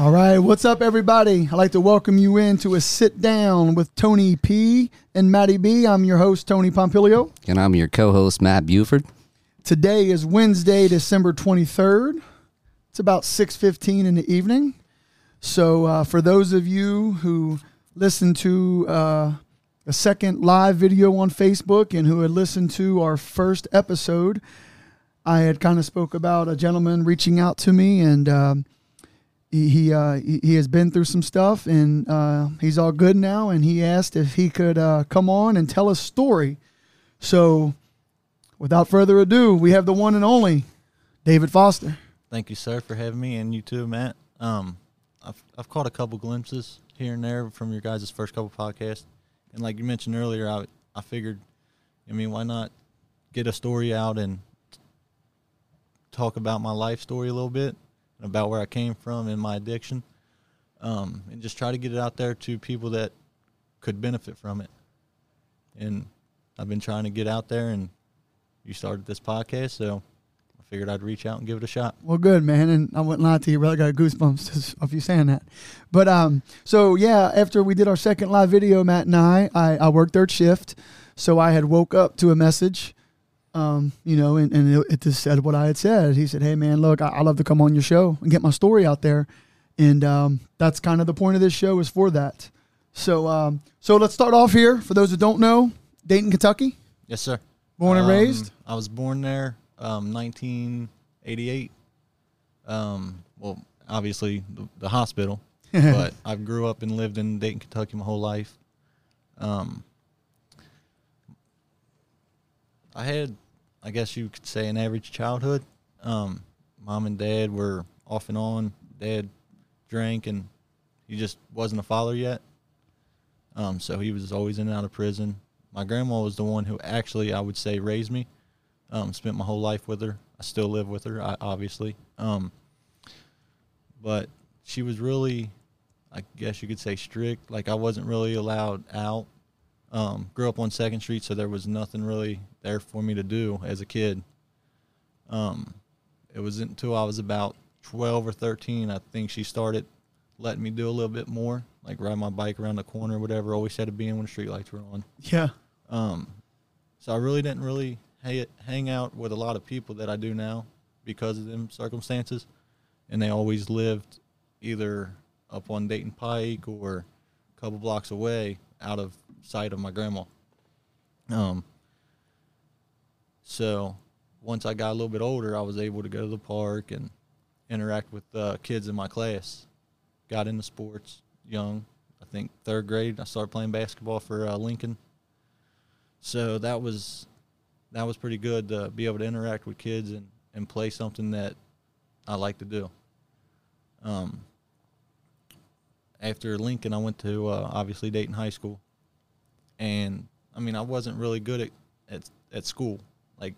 All right, what's up, everybody? I'd like to welcome you in to a sit down with Tony P and Matty B. I'm your host, Tony Pompilio. And I'm your co-host, Matt Buford. Today is Wednesday, December 23rd. It's about 6:15 in the evening. So for those of you who listened to a second live video on Facebook and who had listened to our first episode, I had kind of spoke about a gentleman reaching out to me, and he has been through some stuff, and he's all good now, and he asked if he could come on and tell a story. So without further ado, we have the one and only David Foster. Thank you, sir, for having me, and you too, Matt. I've caught a couple glimpses here and there from your guys' first couple podcasts, and like you mentioned earlier, I figured, I mean, why not get a story out and talk about my life story a little bit, about where I came from and my addiction, and just try to get it out there to people that could benefit from it. And I've been trying to get out there, and you started this podcast, so I figured I'd reach out and give it a shot. Well, good, man, and I wouldn't lie to you, brother. I got goosebumps of you saying that. But so, yeah, after we did our second live video, Matt and I worked third shift, so I had woke up to a message. You know, and it just said what I had said. He said, "Hey, man, look, I'd love to come on your show and get my story out there." And that's kind of the point of this show, is for that. So so let's start off here. For those who don't know, Dayton, Kentucky? Yes, sir. Born and raised? I was born there 1988. Well, obviously, the hospital. But I grew up and lived in Dayton, Kentucky my whole life. I had, I guess you could say, an average childhood. Mom and Dad were off and on. Dad drank, and he just wasn't a father yet. So he was always in and out of prison. My grandma was the one who actually, I would say, raised me. Spent my whole life with her. I still live with her, obviously. But she was really, I guess you could say, strict. Like, I wasn't really allowed out. Grew up on 2nd Street, so there was nothing really there for me to do as a kid. It wasn't until I was about 12 or 13, I think, she started letting me do a little bit more, like ride my bike around the corner or whatever. Always had to be in when the streetlights were on. Yeah. So I really didn't really hang out with a lot of people that I do now because of them circumstances, and they always lived either up on Dayton Pike or a couple blocks away, out of sight of my grandma. So once I got a little bit older, I was able to go to the park and interact with kids in my class. Got into sports young. I think 3rd grade I started playing basketball for Lincoln. So that was pretty good to be able to interact with kids and play something that I like to do. After Lincoln, I went to, obviously, Dayton High School. And, I mean, I wasn't really good at school. Like,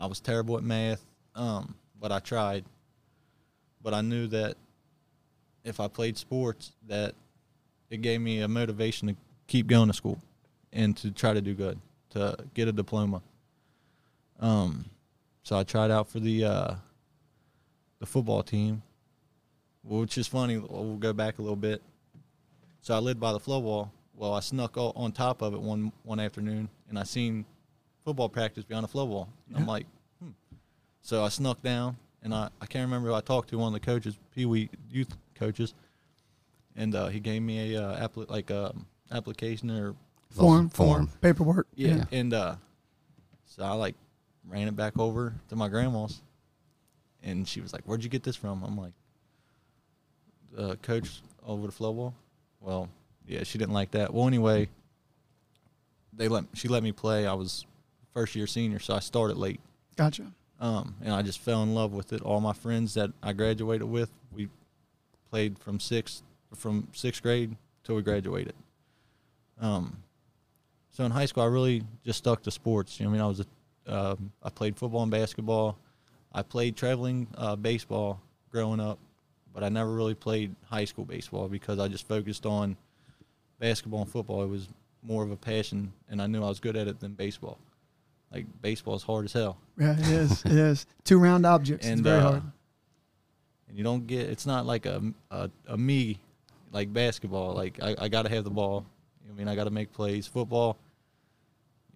I was terrible at math, but I tried. But I knew that if I played sports, that it gave me a motivation to keep going to school and to try to do good, to get a diploma. So I tried out for the football team. Which is funny, we'll go back a little bit. So I lived by the flow wall. Well, I snuck on top of it one afternoon, and I seen football practice beyond the flow wall. Yeah. I'm like, So I snuck down, and I can't remember who I talked to, one of the coaches, Pee-wee youth coaches, and he gave me a application or form. Paperwork. Yeah. And so I, like, ran it back over to my grandma's, and she was like, "Where'd you get this from?" I'm like, "Coach over the flow wall." Well, yeah, she didn't like that. Well, anyway, she let me play. I was first year senior, so I started late. Gotcha. And I just fell in love with it. All my friends that I graduated with, we played from 6th grade till we graduated. So in high school, I really just stuck to sports. You know, I mean, I played football and basketball. I played traveling baseball growing up. But I never really played high school baseball because I just focused on basketball and football. It was more of a passion, and I knew I was good at it than baseball. Like, baseball is hard as hell. Yeah, it is. It is. Two round objects. And it's very hard. You don't get, it's not like a me, like basketball. Like, I got to have the ball. You know what I mean? I got to make plays. Football,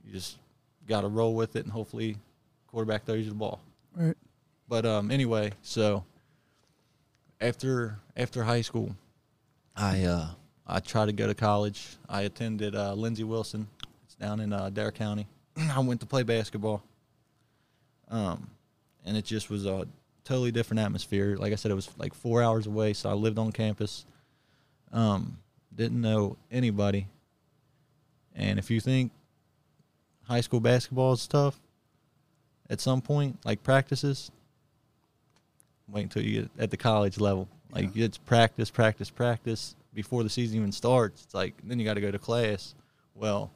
you just got to roll with it, and hopefully quarterback throws you the ball. All right. But anyway, so after high school, I tried to go to college. I attended Lindsey Wilson. It's down in Dare County. I went to play basketball. And it just was a totally different atmosphere. Like I said, it was like 4 hours away, so I lived on campus. Didn't know anybody. And if you think high school basketball is tough, at some point, like practices, wait until you get at the college level. Like, yeah. It's practice, practice, practice before the season even starts. It's like, then you got to go to class. Well,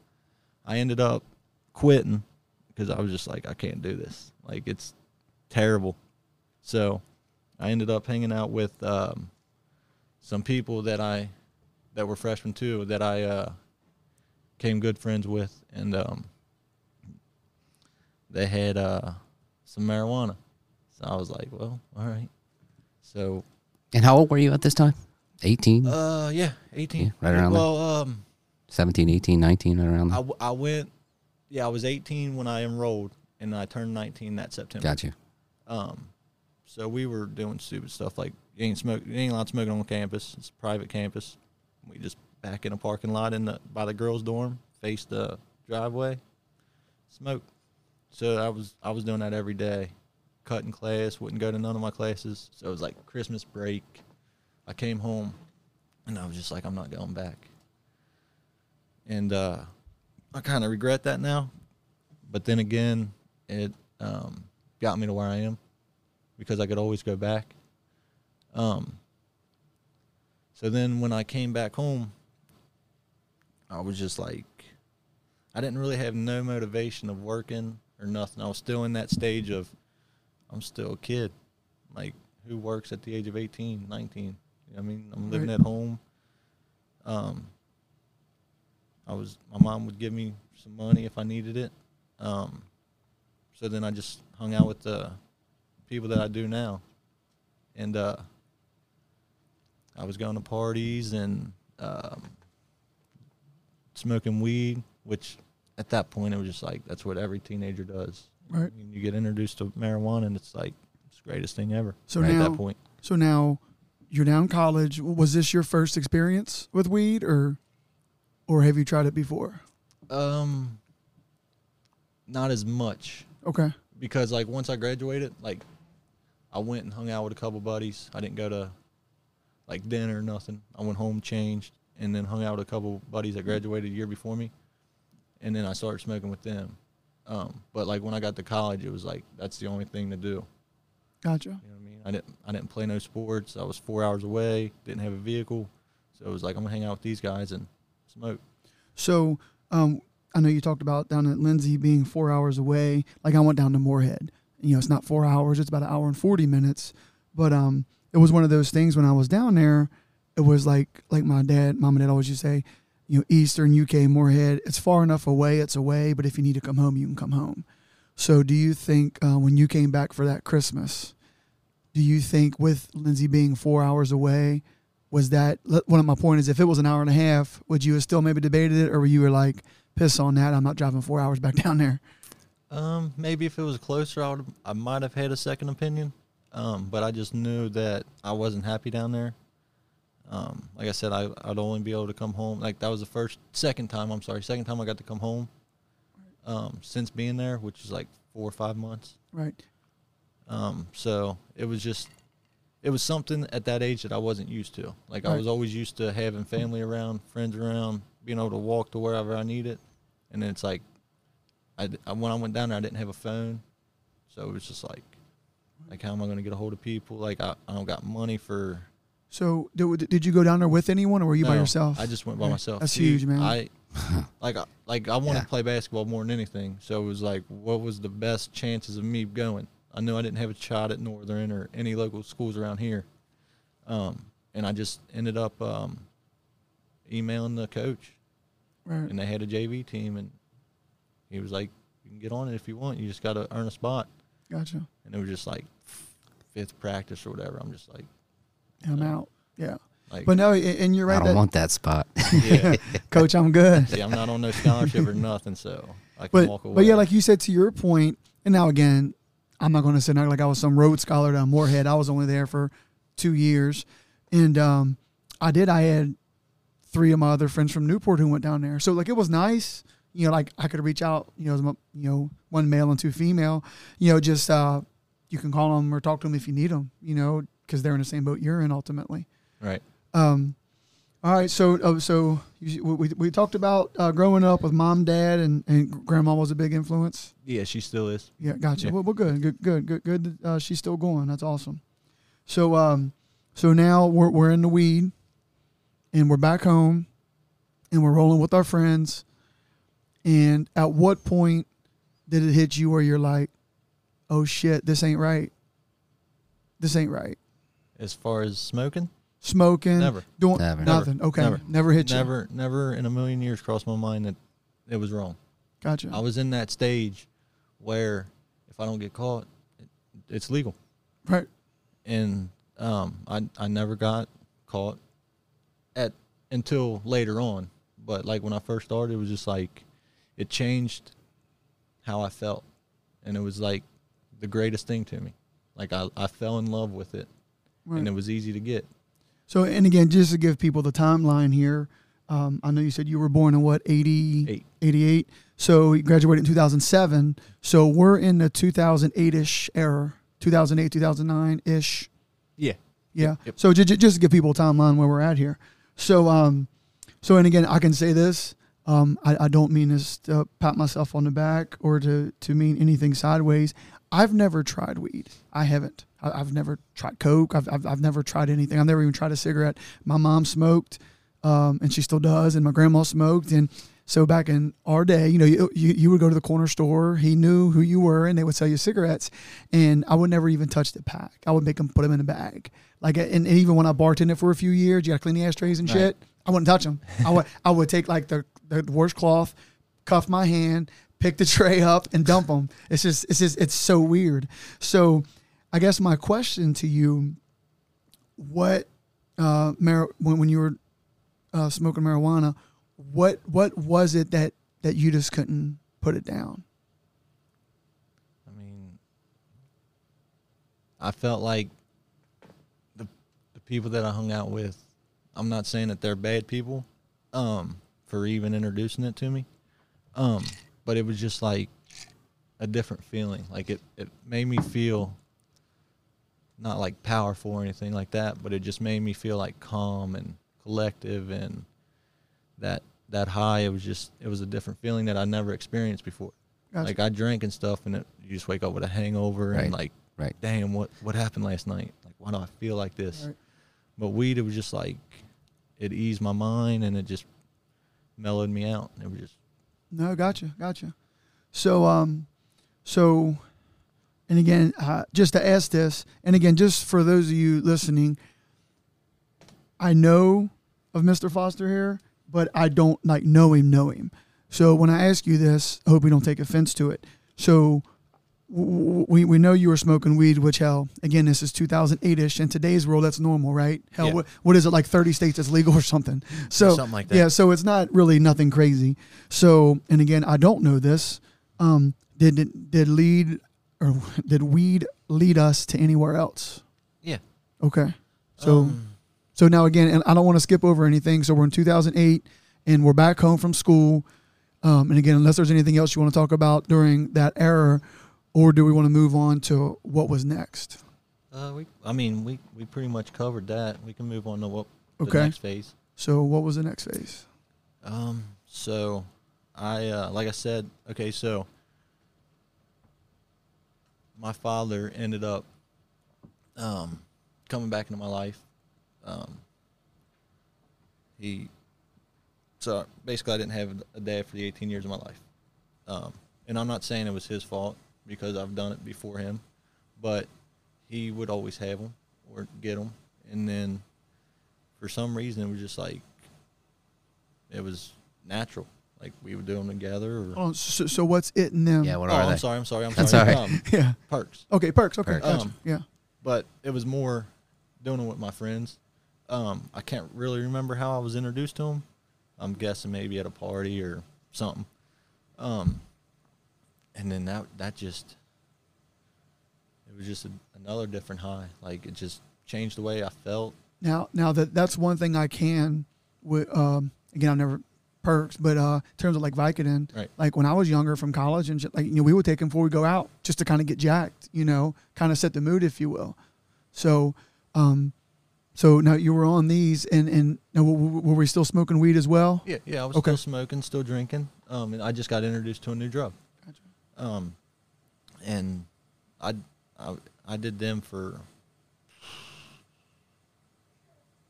I ended up quitting because I was just like, I can't do this. Like, it's terrible. So I ended up hanging out with some people that were freshmen too, that I became good friends with, and they had some marijuana. So I was like, well, all right. So. And how old were you at this time? 18? Yeah, 18. Yeah, right around there. 17, 18, 19, right around there. I was 18 when I enrolled, and I turned 19 that September. Gotcha. So we were doing stupid stuff like you ain't allowed smoking on campus. It's a private campus. We just back in a parking lot by the girls' dorm, face the driveway, smoke. So I was doing that every day, cutting class, wouldn't go to none of my classes. So it was like Christmas break. I came home, and I was just like, I'm not going back. And I kind of regret that now. But then again, it got me to where I am because I could always go back. So then when I came back home, I was just like, I didn't really have no motivation of working. Or nothing. I was still in that stage of, I'm still a kid. Like, who works at the age of 18, 19? I mean, I'm living at home. My mom would give me some money if I needed it. So then I just hung out with the people that I do now. And I was going to parties and smoking weed, which at that point, it was just like, that's what every teenager does. Right. I mean, you get introduced to marijuana, and it's like, it's the greatest thing ever. So right now, at that point. So now, you're down in college. Was this your first experience with weed, or have you tried it before? Not as much. Okay. Because, like, once I graduated, like, I went and hung out with a couple buddies. I didn't go to, like, dinner or nothing. I went home, changed, and then hung out with a couple buddies that graduated a year before me. And then I started smoking with them. But, like, when I got to college, it was like, that's the only thing to do. Gotcha. You know what I mean? I didn't play no sports. I was 4 hours away, didn't have a vehicle. So it was like, I'm going to hang out with these guys and smoke. So I know you talked about down at Lindsey being 4 hours away. Like, I went down to Morehead. You know, it's not 4 hours. It's about an hour and 40 minutes. But it was one of those things when I was down there, it was like mom and dad always used to say, you know, Eastern UK, Morehead, it's far enough away, it's away, but if you need to come home, you can come home. So do you think when you came back for that Christmas, do you think with Lindsey being 4 hours away, was that, one of my point is if it was an hour and a half, would you have still maybe debated it, or were you like, piss on that, I'm not driving 4 hours back down there? Maybe if it was closer, I might have had a second opinion, but I just knew that I wasn't happy down there. Like I said, I'd only be able to come home. Like, that was the second time I got to come home since being there, which is like 4 or 5 months. Right. So it was something at that age that I wasn't used to. Like, right. I was always used to having family around, friends around, being able to walk to wherever I needed. And then it's like, when I went down there, I didn't have a phone. So it was just like how am I going to get a hold of people? Like, I don't got money for... So did you go down there with anyone, or were you by yourself? I just went by myself. That's huge, man. I wanted to play basketball more than anything, so it was like, what was the best chances of me going? I knew I didn't have a shot at Northern or any local schools around here, and I just ended up emailing the coach, right. And they had a JV team, and he was like, you can get on it if you want. You just got to earn a spot. Gotcha. And it was just like fifth practice or whatever. I'm just like – I'm out. Yeah. Like, but no, and you're right. I don't want that spot. Yeah. Coach, I'm good. Yeah, I'm not on no scholarship or nothing, so I can walk away. But yeah, like you said, to your point, and now again, I'm not going to sit like I was some Rhodes Scholar down Morehead. I was only there for 2 years. And I had 3 of my other friends from Newport who went down there. So, like, it was nice. You know, like, I could reach out, you know, 1 male and 2 female. You know, just you can call them or talk to them if you need them, you know, because they're in the same boat you're in ultimately. Right. All right. So, we talked about growing up with mom, dad, and grandma was a big influence. Yeah, she still is. Yeah, gotcha. Yeah. Well, good. She's still going. That's awesome. So, so now we're in the weed, and we're back home, and we're rolling with our friends. And at what point did it hit you where you're like, "Oh shit, this ain't right. This ain't right." As far as smoking. Smoking, never, doing never. Nothing. Never. Okay, never hit you. Never in a million years crossed my mind that it was wrong. Gotcha. I was in that stage where if I don't get caught, it's legal, right? And I never got caught until later on. But like when I first started, it was just like it changed how I felt, and it was like the greatest thing to me. Like I fell in love with it, right. And it was easy to get. So, and again, just to give people the timeline here, I know you said you were born in what, 88? So you graduated in 2007. So we're in the 2008-ish era, 2008, 2009-ish. Yeah. Yeah. Yep. So just to give people a timeline where we're at here. So, and again, I can say this. I don't mean this to pat myself on the back or to mean anything sideways. I've never tried weed. I haven't. I've never tried coke. I've never tried anything. I've never even tried a cigarette. My mom smoked, and she still does, and my grandma smoked. And so back in our day, you know, you would go to the corner store. He knew who you were, and they would sell you cigarettes. And I would never even touch the pack. I would make them put them in a bag. Like, and even when I bartended for a few years, you got to clean the ashtrays and shit. Right. I wouldn't touch them. I would take like the worst cloth, cuff my hand, pick the tray up, and dump them. It's so weird. So. I guess my question to you, what when you were smoking marijuana, what was it that you just couldn't put it down? I mean, I felt like the people that I hung out with, I'm not saying that they're bad people for even introducing it to me, but it was just like a different feeling. Like it made me feel not like powerful or anything like that, but it just made me feel like calm and collective, and that high, it was a different feeling that I never experienced before. Gotcha. Like I drank and stuff, and you just wake up with a hangover, right. And like, right. Damn, what happened last night? Like, why do I feel like this? Right. But weed, it was just like, it eased my mind and it just mellowed me out. It was just. No, gotcha. So, and again, just to ask this, and again, just for those of you listening, I know of Mr. Foster here, but I don't like know him. So when I ask you this, I hope you don't take offense to it. So we know you were smoking weed, which hell, again, this is 2008-ish. In today's world, that's normal, right? Hell, yeah. What is it, like 30 states that's legal or something? So something like that. Yeah, so it's not really nothing crazy. So, and again, I don't know this. Did weed lead us to anywhere else? Yeah. Okay. So, so now again, and I don't want to skip over anything. So we're in 2008, and we're back home from school. And again, unless there's anything else you want to talk about during that era, or do we want to move on to what was next? We pretty much covered that. We can move on to the next phase. So what was the next phase? So I, like I said, okay, so. My father ended up coming back into my life. So basically I didn't have a dad for the 18 years of my life. And I'm not saying it was his fault because I've done it before him, but he would always have them or get them. And then for some reason it was just like, it was natural. Like, we would do them together. Or so what's it and them? Yeah, what are they? I'm sorry. That's all right. Yeah. Perks. Okay, perks. Okay, gotcha. Yeah. But it was more doing it with my friends. I can't really remember how I was introduced to them. I'm guessing maybe at a party or something. And then that just, it was just another different high. Like, it just changed the way I felt. Now that's one thing I can, with, again, I've never perks, but in terms of like Vicodin, right. Like when I was younger from college and like, you know, we would take them before we go out just to kind of get jacked, you know, kind of set the mood, if you will. So, so now you were on these, and were we still smoking weed as well? Yeah, I was still smoking, still drinking. And I just got introduced to a new drug. Gotcha. And I did them for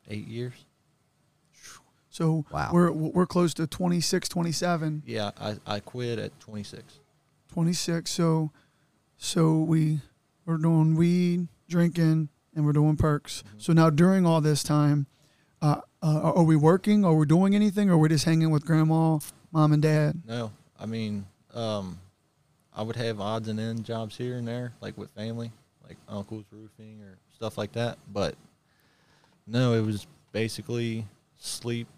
8 years. So wow. we're close to 26, 27. Yeah, I quit at 26. 26. So we're doing weed, drinking, and we're doing perks. Mm-hmm. So now during all this time, are we working? Are we doing anything? Or we're just hanging with grandma, mom, and dad? No. I mean, I would have odds and end jobs here and there, like with family, like uncles roofing or stuff like that. But no, it was basically sleep,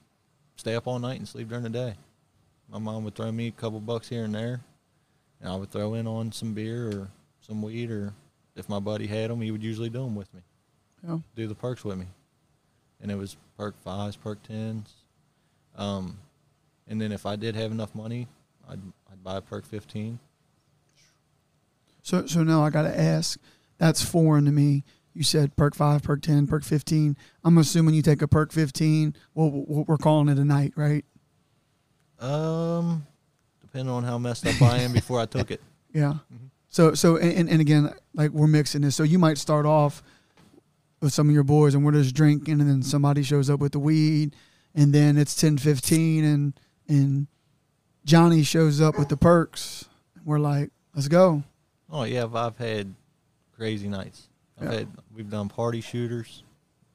stay up all night and sleep during the day. My mom would throw me a couple bucks here and there, and I would throw in on some beer or some weed, or if my buddy had them, he would usually do them with me. Yeah. Do the perks with me. And it was perk 5s, perk 10s. And then if I did have enough money, I'd buy a perk 15. So now I got to ask, that's foreign to me. You said perk 5, perk 10, perk 15. I'm assuming you take a perk 15. Well, we're calling it a night, right? Depending on how messed up I am before I took it. Yeah. Mm-hmm. So and again, like we're mixing this. So you might start off with some of your boys and we're just drinking, and then somebody shows up with the weed, and then it's 10:15 and Johnny shows up with the perks. We're like, let's go. Oh yeah, I've had crazy nights. We've done party shooters.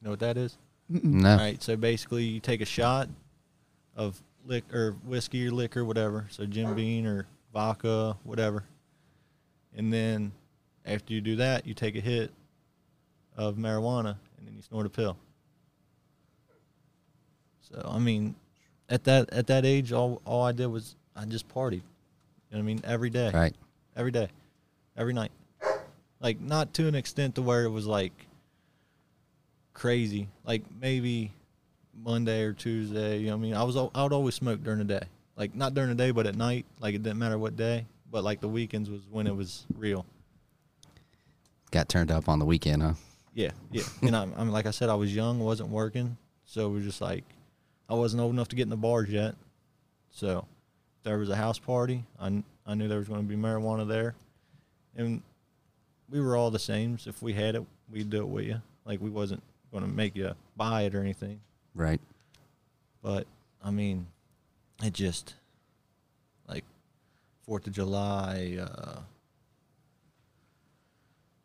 You know what that is? No. All right, so basically you take a shot of whiskey or liquor, whatever. So Jim Beam or vodka, whatever. And then after you do that, you take a hit of marijuana, and then you snort a pill. So, I mean, at that age, all I did was I just partied. You know what I mean? Every day. Right. Every day. Every night. Like, not to an extent to where it was, like, crazy. Like, maybe Monday or Tuesday, you know what I mean? I would always smoke during the day. Like, not during the day, but at night. Like, it didn't matter what day. But, like, the weekends was when it was real. Got turned up on the weekend, huh? Yeah. And, I mean, like I said, I was young, wasn't working. So, we were just, like, I wasn't old enough to get in the bars yet. So, if there was a house party, I knew there was going to be marijuana there. And we were all the same. So if we had it, we'd do it with you. Like, we wasn't going to make you buy it or anything. Right. But, I mean, it just... 4th of July,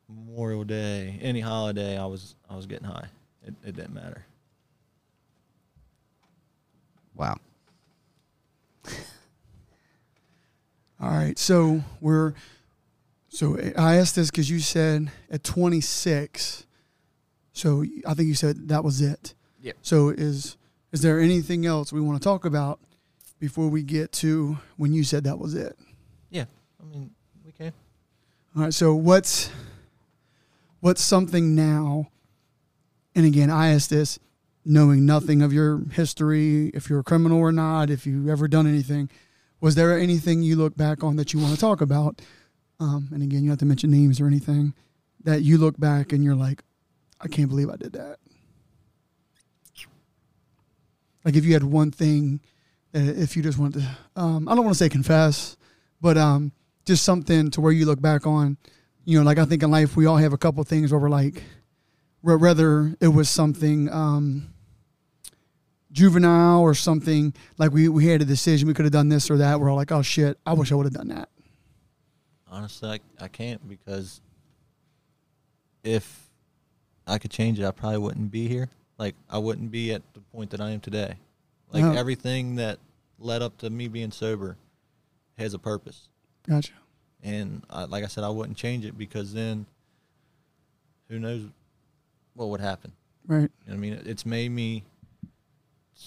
Memorial Day, any holiday, I was getting high. It didn't matter. Wow. All right, so I asked this because you said at 26. So I think you said that was it. Yeah. So is there anything else we want to talk about before we get to when you said that was it? Yeah, I mean, we can. All right, so what's something now, and again, I ask this knowing nothing of your history, if you're a criminal or not, if you've ever done anything, was there anything you look back on that you want to talk about? And again, you don't have to mention names or anything, that you look back and you're like, I can't believe I did that. Like if you had one thing, if you just want to, I don't want to say confess, but just something to where you look back on, you know, like I think in life we all have a couple things where we're like, whether it was something juvenile or something, like we had a decision, we could have done this or that. We're all like, oh, shit, I wish I would have done that. Honestly, I can't, because if I could change it, I probably wouldn't be here. Like, I wouldn't be at the point that I am today. Like, no. Everything that led up to me being sober has a purpose. Gotcha. And like I said, I wouldn't change it, because then who knows what would happen. Right. I mean, it's made me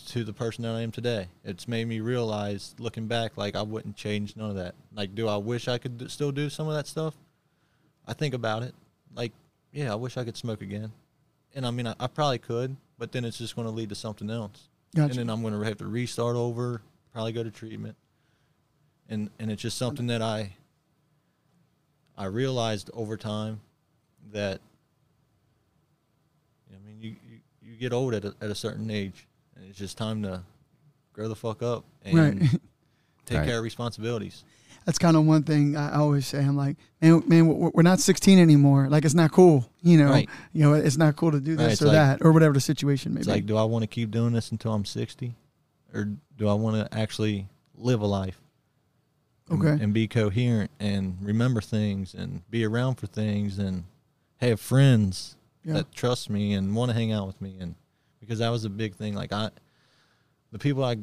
to the person that I am today. It's made me realize, looking back, like, I wouldn't change none of that. Like, do I wish I could still do some of that stuff? I think about it. Like, yeah, I wish I could smoke again. And, I mean, I probably could, but then it's just going to lead to something else. Gotcha. And then I'm going to have to restart over, probably go to treatment. And it's just something that I realized over time that, I mean, you get old at a certain age, and it's just time to grow the fuck up and right. take right. care of responsibilities. That's kind of one thing I always say. I'm like, man, we're not 16 anymore. Like, it's not cool, you know. Right. You know, it's not cool to do this right. or like, that or whatever the situation may be. It's like, do I want to keep doing this until I'm 60, or do I want to actually live a life? Okay. And be coherent and remember things and be around for things and have friends yeah. that trust me and want to hang out with me. And because that was a big thing. Like, the people I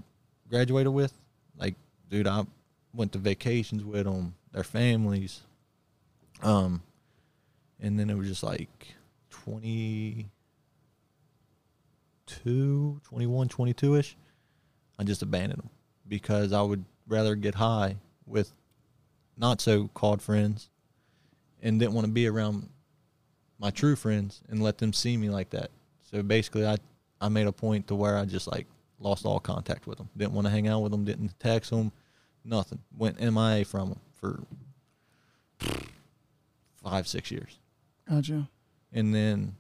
graduated with, like, dude, I went to vacations with them, their families. And then it was just like 22-ish. I just abandoned them because I would rather get high with not so-called friends and didn't want to be around my true friends and let them see me like that. So basically I made a point to where I just, like, lost all contact with them. Didn't want to hang out with them, didn't text them, nothing. Went MIA from them for 5-6 years. Gotcha. And then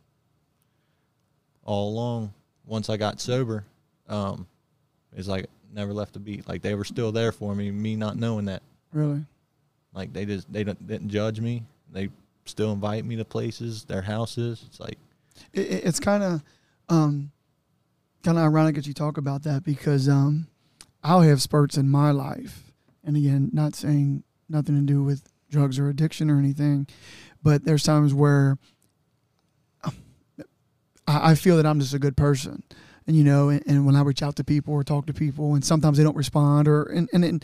all along, once I got sober, it's like, never left a beat. Like, they were still there for me, not knowing that. Really? Like, they didn't judge me. They still invite me to places, their houses. It's like, it's kind of ironic that you talk about that, because I'll have spurts in my life, and again, not saying nothing to do with drugs or addiction or anything, but there's times where I feel that I'm just a good person. And, you know, and when I reach out to people or talk to people, and sometimes they don't respond, or and at the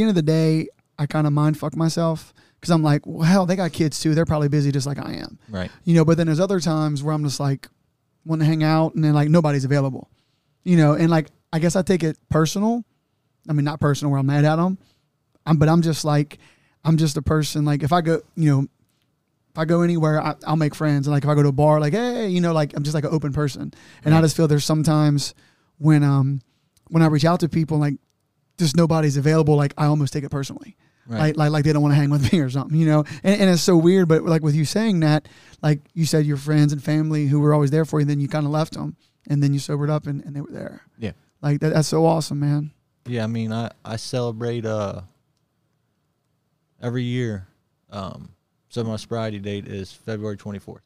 end of the day, I kind of mind fuck myself, because I'm like, well, hell, they got kids too. They're probably busy just like I am. Right. You know, but then there's other times where I'm just like, want to hang out, and then, like, nobody's available. You know, and, like, I guess I take it personal. I mean, not personal where I'm mad at them, but I'm just like, I'm just a person, like, if I go, you know, if I go anywhere, I'll make friends. And, like, if I go to a bar, like, hey, you know, like, I'm just like an open person. And right. I just feel there's sometimes when I reach out to people, like, just nobody's available, like, I almost take it personally. Right. Like they don't want to hang with me or something, you know. And it's so weird, but, like, with you saying that, like, you said your friends and family who were always there for you, then you kind of left them, and then you sobered up and they were there. Yeah. Like, that's so awesome, man. Yeah, I mean, I celebrate every year. So my sobriety date is February 24th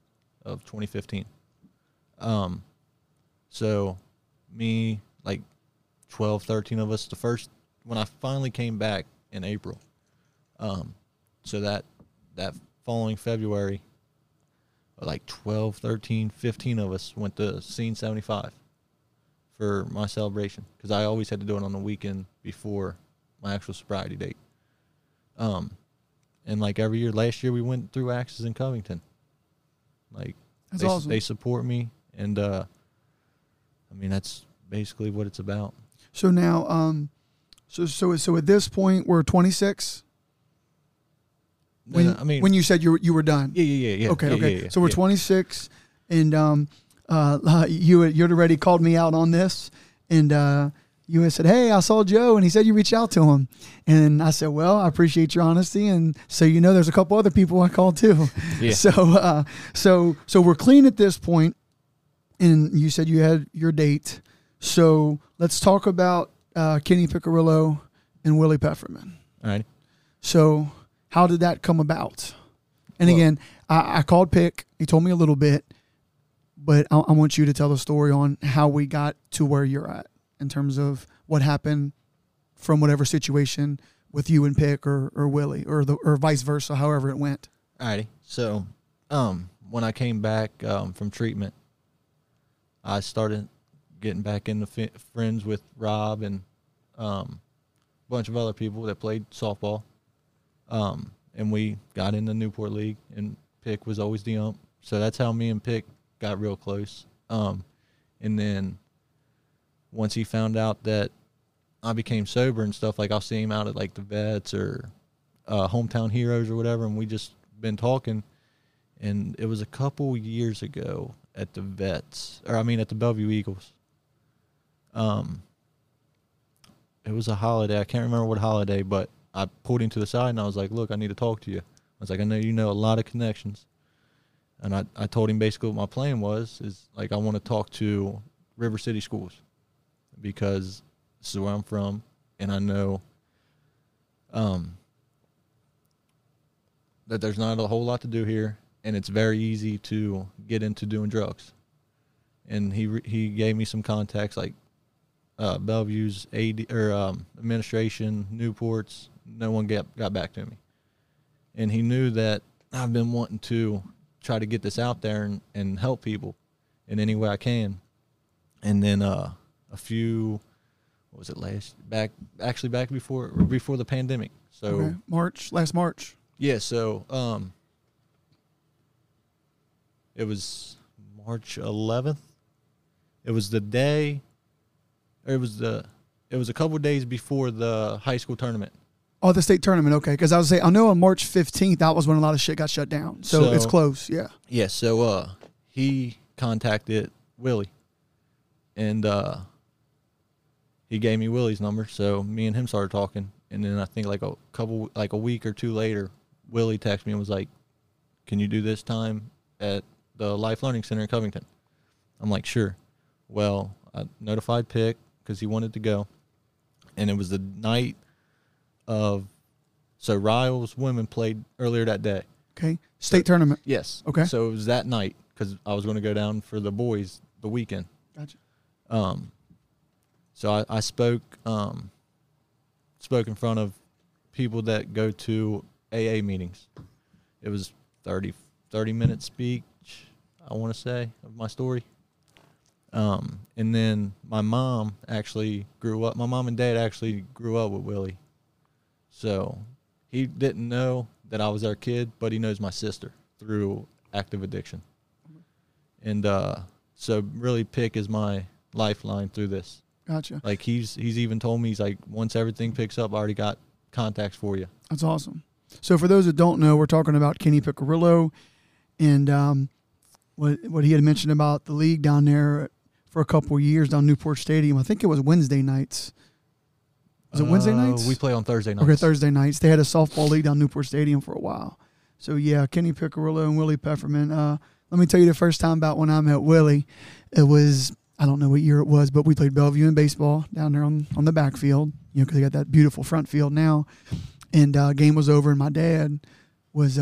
of 2015. So me, like, 12, 13 of us, the first, when I finally came back in April. So that following February, like 12, 13, 15 of us went to Scene 75 for my celebration, because I always had to do it on the weekend before my actual sobriety date. And, like, every year, last year we went through Axis in Covington. Like, that's awesome. They support me, and I mean, that's basically what it's about. So now, so at this point, we're 26. I mean, when you said you were done. Yeah. Okay. Yeah, so we're 26, and you had already called me out on this, and you had said, hey, I saw Joe, and he said you reached out to him. And I said, well, I appreciate your honesty. And so, you know, there's a couple other people I called too. Yeah. So we're clean at this point, and you said you had your date. So let's talk about Kenny Piccirillo and Willie Pfefferman. All right. So how did that come about? And, well, again, I called Pick. He told me a little bit, but I want you to tell the story on how we got to where you're at, in terms of what happened from whatever situation with you and Pick or Willie or vice versa, however it went. Alrighty. So when I came back from treatment, I started getting back into friends with Rob and a bunch of other people that played softball. And we got in the Newport League, and Pick was always the ump. So that's how me and Pick got real close. And then once he found out that I became sober and stuff, like I'll see him out at like the Vets or Hometown Heroes or whatever, and we just been talking. And it was a couple years ago at the Vets, or I mean at the Bellevue Eagles. It was a holiday. I can't remember what holiday, but I pulled him to the side and I was like, look, I need to talk to you. I was like, I know you know a lot of connections. And I told him basically what my plan was, is like I want to talk to River City Schools because this is where I'm from, and I know that there's not a whole lot to do here, and it's very easy to get into doing drugs. And he gave me some contacts, like Bellevue's AD, or administration, Newport's. No one got back to me. And he knew that I've been wanting to try to get this out there and help people in any way I can. And then back before the pandemic. So okay. Last March. Yeah, so it was March 11th. It was a couple of days before the high school tournament. Oh, the state tournament, okay. Because I was saying, I know on March 15th, that was when a lot of shit got shut down. So it's close, yeah. Yeah, so he contacted Willie, and he gave me Willie's number. So me and him started talking, and then I think like a week or two later, Willie texted me and was like, "Can you do this time at the Life Learning Center in Covington?" I'm like, "Sure." Well, I notified Pick because he wanted to go, and it was the night of, so Ryle's women played earlier that day. Okay. State tournament. Yes. Okay. So it was that night because I was going to go down for the boys the weekend. Gotcha. So I spoke in front of people that go to AA meetings. It was 30-minute speech, I want to say, of my story. And then my mom and dad actually grew up with Willie. So he didn't know that I was their kid, but he knows my sister through active addiction. And so really Pick is my lifeline through this. Gotcha. Like he's even told me, he's like, once everything picks up, I already got contacts for you. That's awesome. So for those that don't know, we're talking about Kenny Piccirillo and what he had mentioned about the league down there for a couple of years down Newport Stadium. I think it was Wednesday nights. Was it Wednesday nights? We play on Thursday nights. Okay, Thursday nights. They had a softball league down Newport Stadium for a while. So, yeah, Kenny Piccirillo and Willie Pfefferman. Let me tell you the first time about when I met Willie. It was, I don't know what year it was, but we played Bellevue in baseball down there on the backfield, you know, because they got that beautiful front field now. And game was over, and my dad was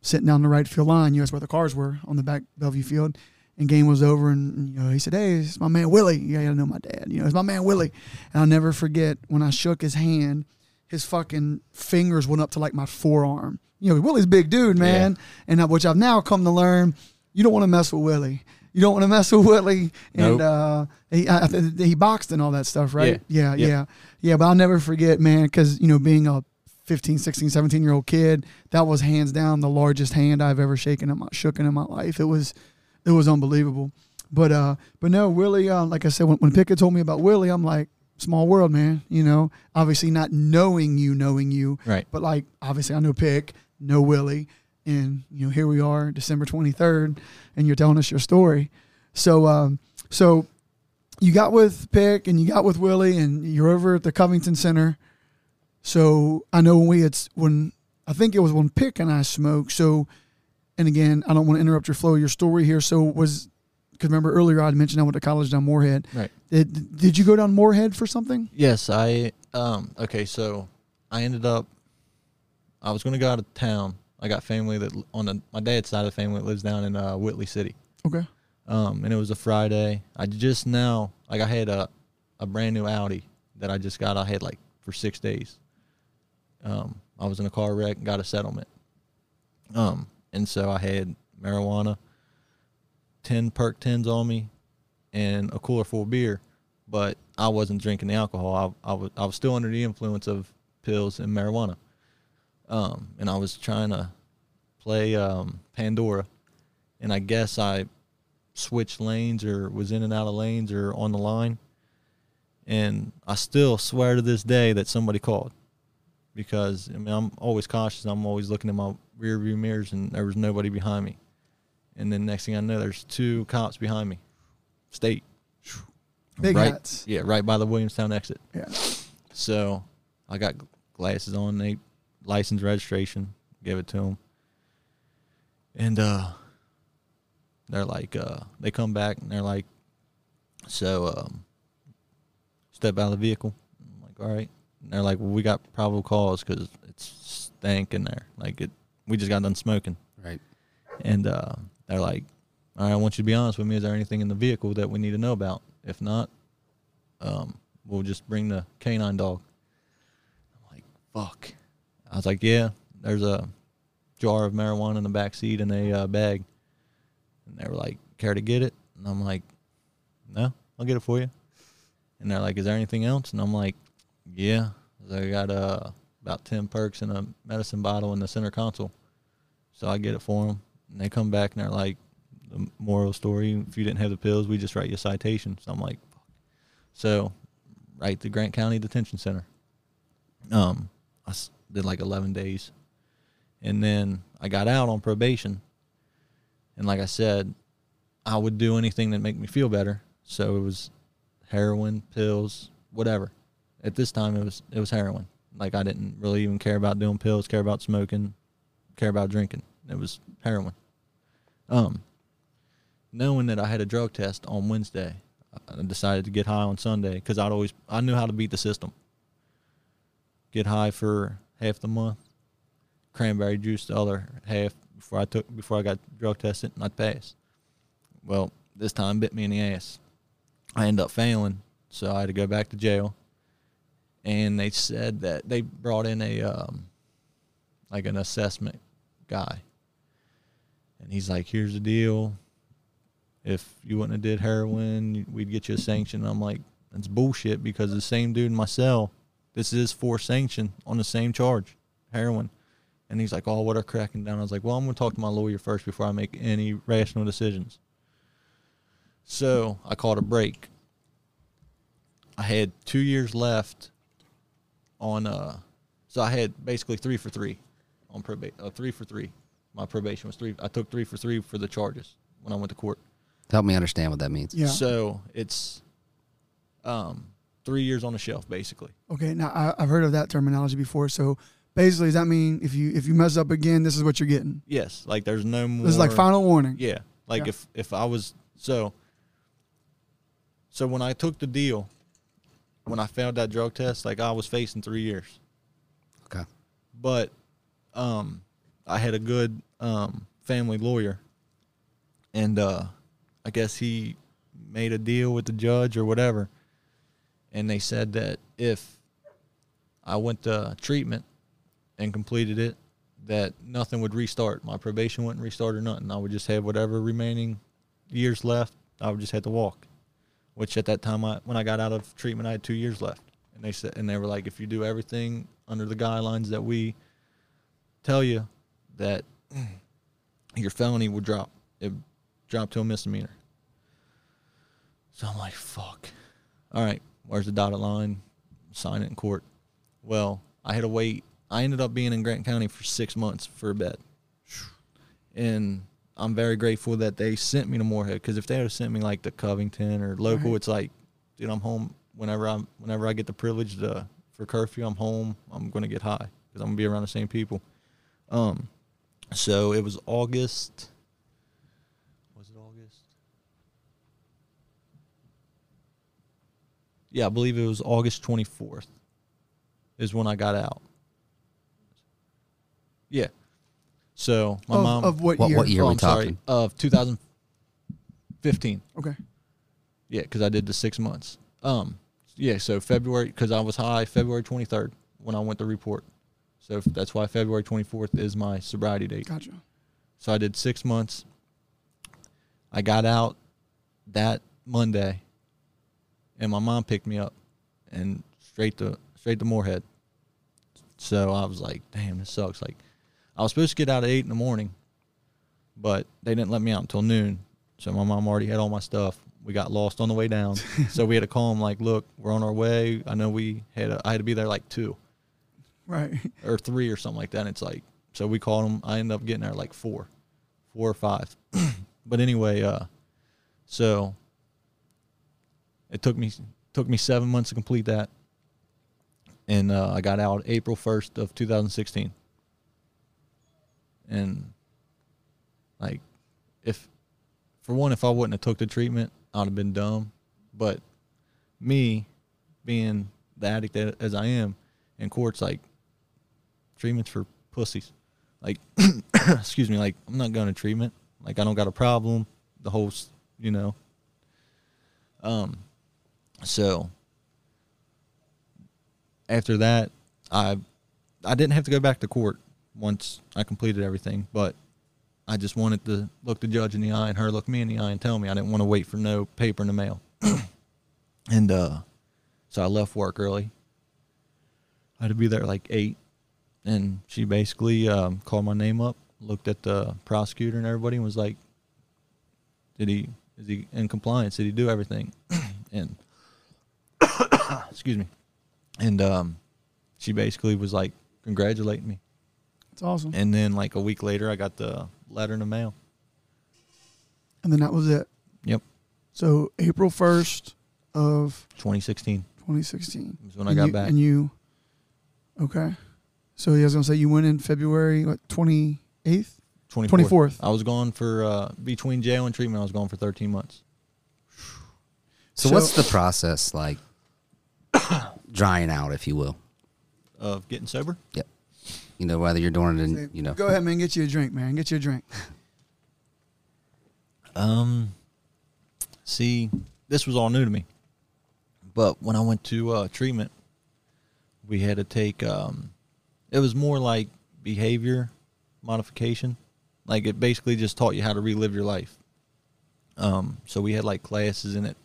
sitting down the right field line. You know, that's where the cars were on the back Bellevue field. And game was over, and you know, he said, "Hey, it's my man Willie." Yeah, I know my dad. You know, it's my man Willie. And I'll never forget when I shook his hand, his fucking fingers went up to like my forearm. You know, Willie's a big dude, man. Yeah. And which I've now come to learn, you don't want to mess with Willie. You don't want to mess with Whitley. And nope. He boxed and all that stuff, right? Yeah, yeah, yeah. Yeah, but I'll never forget, man, because, you know, being a 15, 16, 17-year-old kid, that was hands down the largest hand I've ever shaken in my life. It was unbelievable. But no, Willie, like I said, when Pickett told me about Willie, I'm like, small world, man. You know, obviously not knowing you. Right. But, like, obviously I know Pick, know Willie. And, you know, here we are, December 23rd, and you're telling us your story. So you got with Pick and you got with Willie, and you're over at the Covington Center. So I know when Pick and I smoked. So, and again, I don't want to interrupt your flow of your story here. So because remember earlier I mentioned I went to college down Morehead. Right. Did you go down Morehead for something? Yes, I ended up, I was going to go out of town. I got family that my dad's side of the family that lives down in Whitley City. Okay. And it was a Friday. I just now, like I had a brand new Audi that I just got. I had like for 6 days. I was in a car wreck and got a settlement. And so I had marijuana, 10 perk 10s on me, and a cooler full of beer. But I wasn't drinking the alcohol. I was still under the influence of pills and marijuana. And I was trying to play Pandora, and I guess I switched lanes or was in and out of lanes or on the line. And I still swear to this day that somebody called, because, I mean, I'm always cautious. I'm always looking in my rear view mirrors, and there was nobody behind me. And then next thing I know, there's two cops behind me. State. Big hats. Yeah, right by the Williamstown exit. Yeah. So I got glasses on, they license, registration, gave it to them. And they're like, they come back and they're like, so step out of the vehicle. I'm like, all right. And they're like, well, we got probable cause because it's stank in there. Like, we just got done smoking. Right. And they're like, all right, I want you to be honest with me. Is there anything in the vehicle that we need to know about? If not, we'll just bring the canine dog. I'm like, fuck. I was like, yeah, there's a jar of marijuana in the back seat in a bag. And they were like, care to get it? And I'm like, no, I'll get it for you. And they're like, is there anything else? And I'm like, yeah. I got about 10 perks and a medicine bottle in the center console. So I get it for them. And they come back and they're like, the moral story, if you didn't have the pills, we just write you a citation. So I'm like, fuck. So right to Grant County Detention Center. I did like 11 days. And then I got out on probation. And like I said, I would do anything that make me feel better. So it was heroin, pills, whatever. At this time, it was heroin. Like, I didn't really even care about doing pills, care about smoking, care about drinking. It was heroin. Knowing that I had a drug test on Wednesday, I decided to get high on Sunday because I knew how to beat the system. Get high for half the month, cranberry juice the other half before I got drug tested, and I'd pass. Well, this time bit me in the ass. I ended up failing, so I had to go back to jail. And they said that they brought in a like an assessment guy, and he's like, "Here's the deal. If you wouldn't have did heroin, we'd get you a sanction." And I'm like, that's bullshit, because the same dude in my cell, this is for sanction on the same charge, heroin. And he's like, oh, what are cracking down? I was like, well, I'm going to talk to my lawyer first before I make any rational decisions. So I called a break. I had 2 years left on, so I had basically 3 for 3 on probation, 3 for 3. My probation was 3. I took 3 for 3 for the charges when I went to court. Help me understand what that means. Yeah. So it's 3 years on the shelf, basically. Okay. Now, I've heard of that terminology before. So basically, does that mean if you mess up again, this is what you're getting? Yes. Like, there's no more. This is like final warning. Yeah. Like, yeah. If I was. So when I took the deal, when I failed that drug test, like, I was facing 3 years. Okay. But I had a good family lawyer. And I guess he made a deal with the judge or whatever, and they said that if I went to treatment and completed it, that nothing would restart. My probation wouldn't restart or nothing. I would just have whatever remaining years left. I would just have to walk, which at that time, when I got out of treatment, I had 2 years left. And they said, and they were like, if you do everything under the guidelines that we tell you, that your felony would drop. It dropped to a misdemeanor. So I'm like, fuck. All right, where's the dotted line? Sign it in court. Well, I had to wait. I ended up being in Grant County for 6 months for a bed. And I'm very grateful that they sent me to Morehead, because if they would have sent me, like, to Covington or local, right. It's like, dude, I'm home. Whenever I get the privilege for curfew, I'm home. I'm going to get high because I'm going to be around the same people. So it was August. Yeah, I believe it was August 24th is when I got out. Yeah. So my mom. Of what year? What year are we talking? Of 2015. Okay. Yeah, because I did the 6 months. Yeah, so February, because I was high February 23rd when I went to report. So that's why February 24th is my sobriety date. Gotcha. So I did 6 months. I got out that Monday. And my mom picked me up and straight to Morehead. So I was like, damn, this sucks. Like, I was supposed to get out at 8 in the morning, but they didn't let me out until noon. So my mom already had all my stuff. We got lost on the way down. So we had to call him like, look, we're on our way. I know we had I had to be there like 2. Right. Or 3 or something like that. And it's like, so we called him. I ended up getting there like 4 or 5. But anyway, so it took me 7 months to complete that. And I got out April 1st of 2016. And like, if I wouldn't have took the treatment, I'd have been dumb. But me being the addict that, as I am, in court's like, treatment's for pussies. Like, excuse me, like, I'm not going to treatment. Like, I don't got a problem. The whole, you know. So after that, I didn't have to go back to court once I completed everything, but I just wanted to look the judge in the eye and her look me in the eye and tell me. I didn't want to wait for no paper in the mail. And so I left work early. I had to be there like 8, and she basically called my name up, looked at the prosecutor and everybody, and was like, is he in compliance? Did he do everything? And excuse me. And she basically was like congratulating me. That's awesome. And then like a week later, I got the letter in the mail. And then that was it. Yep. So April 1st of 2016. 2016 was when I got back. And you, okay. So I was gonna say you went in February, what, 28th? 24th. I was gone for between jail and treatment. I was gone for 13 months. So what's the process like? Drying out, if you will, of getting sober. Yep. You know, whether you're doing it in, you know. Go ahead, man. Get you a drink, man. Get you a drink. See, this was all new to me. But when I went to treatment, we had to take. It was more like behavior modification. Like, it basically just taught you how to relive your life. So we had like classes in it.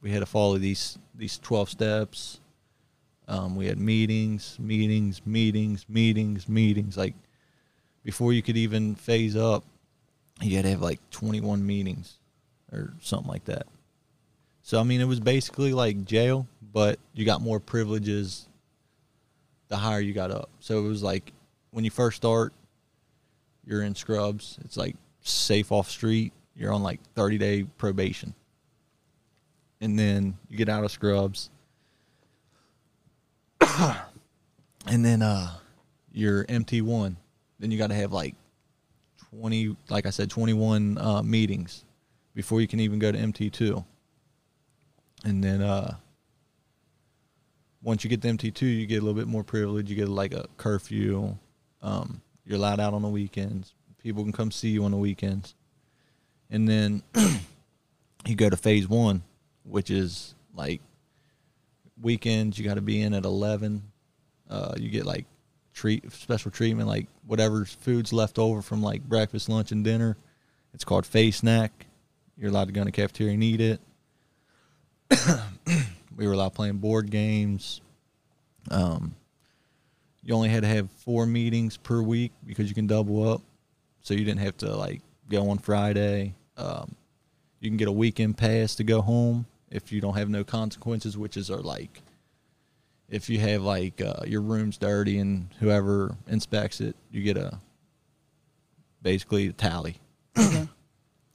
We had to follow these 12 steps. We had meetings. Like, before you could even phase up, you had to have like 21 meetings or something like that. So, I mean, it was basically like jail, but you got more privileges the higher you got up. So it was like, when you first start, you're in scrubs. It's like safe off street. You're on like 30-day probation. And then you get out of scrubs. And then you're MT1. Then you got to have like 21 meetings before you can even go to MT2. And then once you get to MT2, you get a little bit more privilege. You get like a curfew. You're allowed out on the weekends. People can come see you on the weekends. And then you go to phase 1. Which is like weekends, you got to be in at 11. You get like special treatment, like whatever food's left over from like breakfast, lunch, and dinner. It's called phase snack. You're allowed to go in the cafeteria and eat it. We were allowed playing board games. You only had to have 4 meetings per week because you can double up, so you didn't have to like go on Friday. You can get a weekend pass to go home if you don't have no consequences, which is like if you have like your room's dirty and whoever inspects it, you get basically a tally. Okay.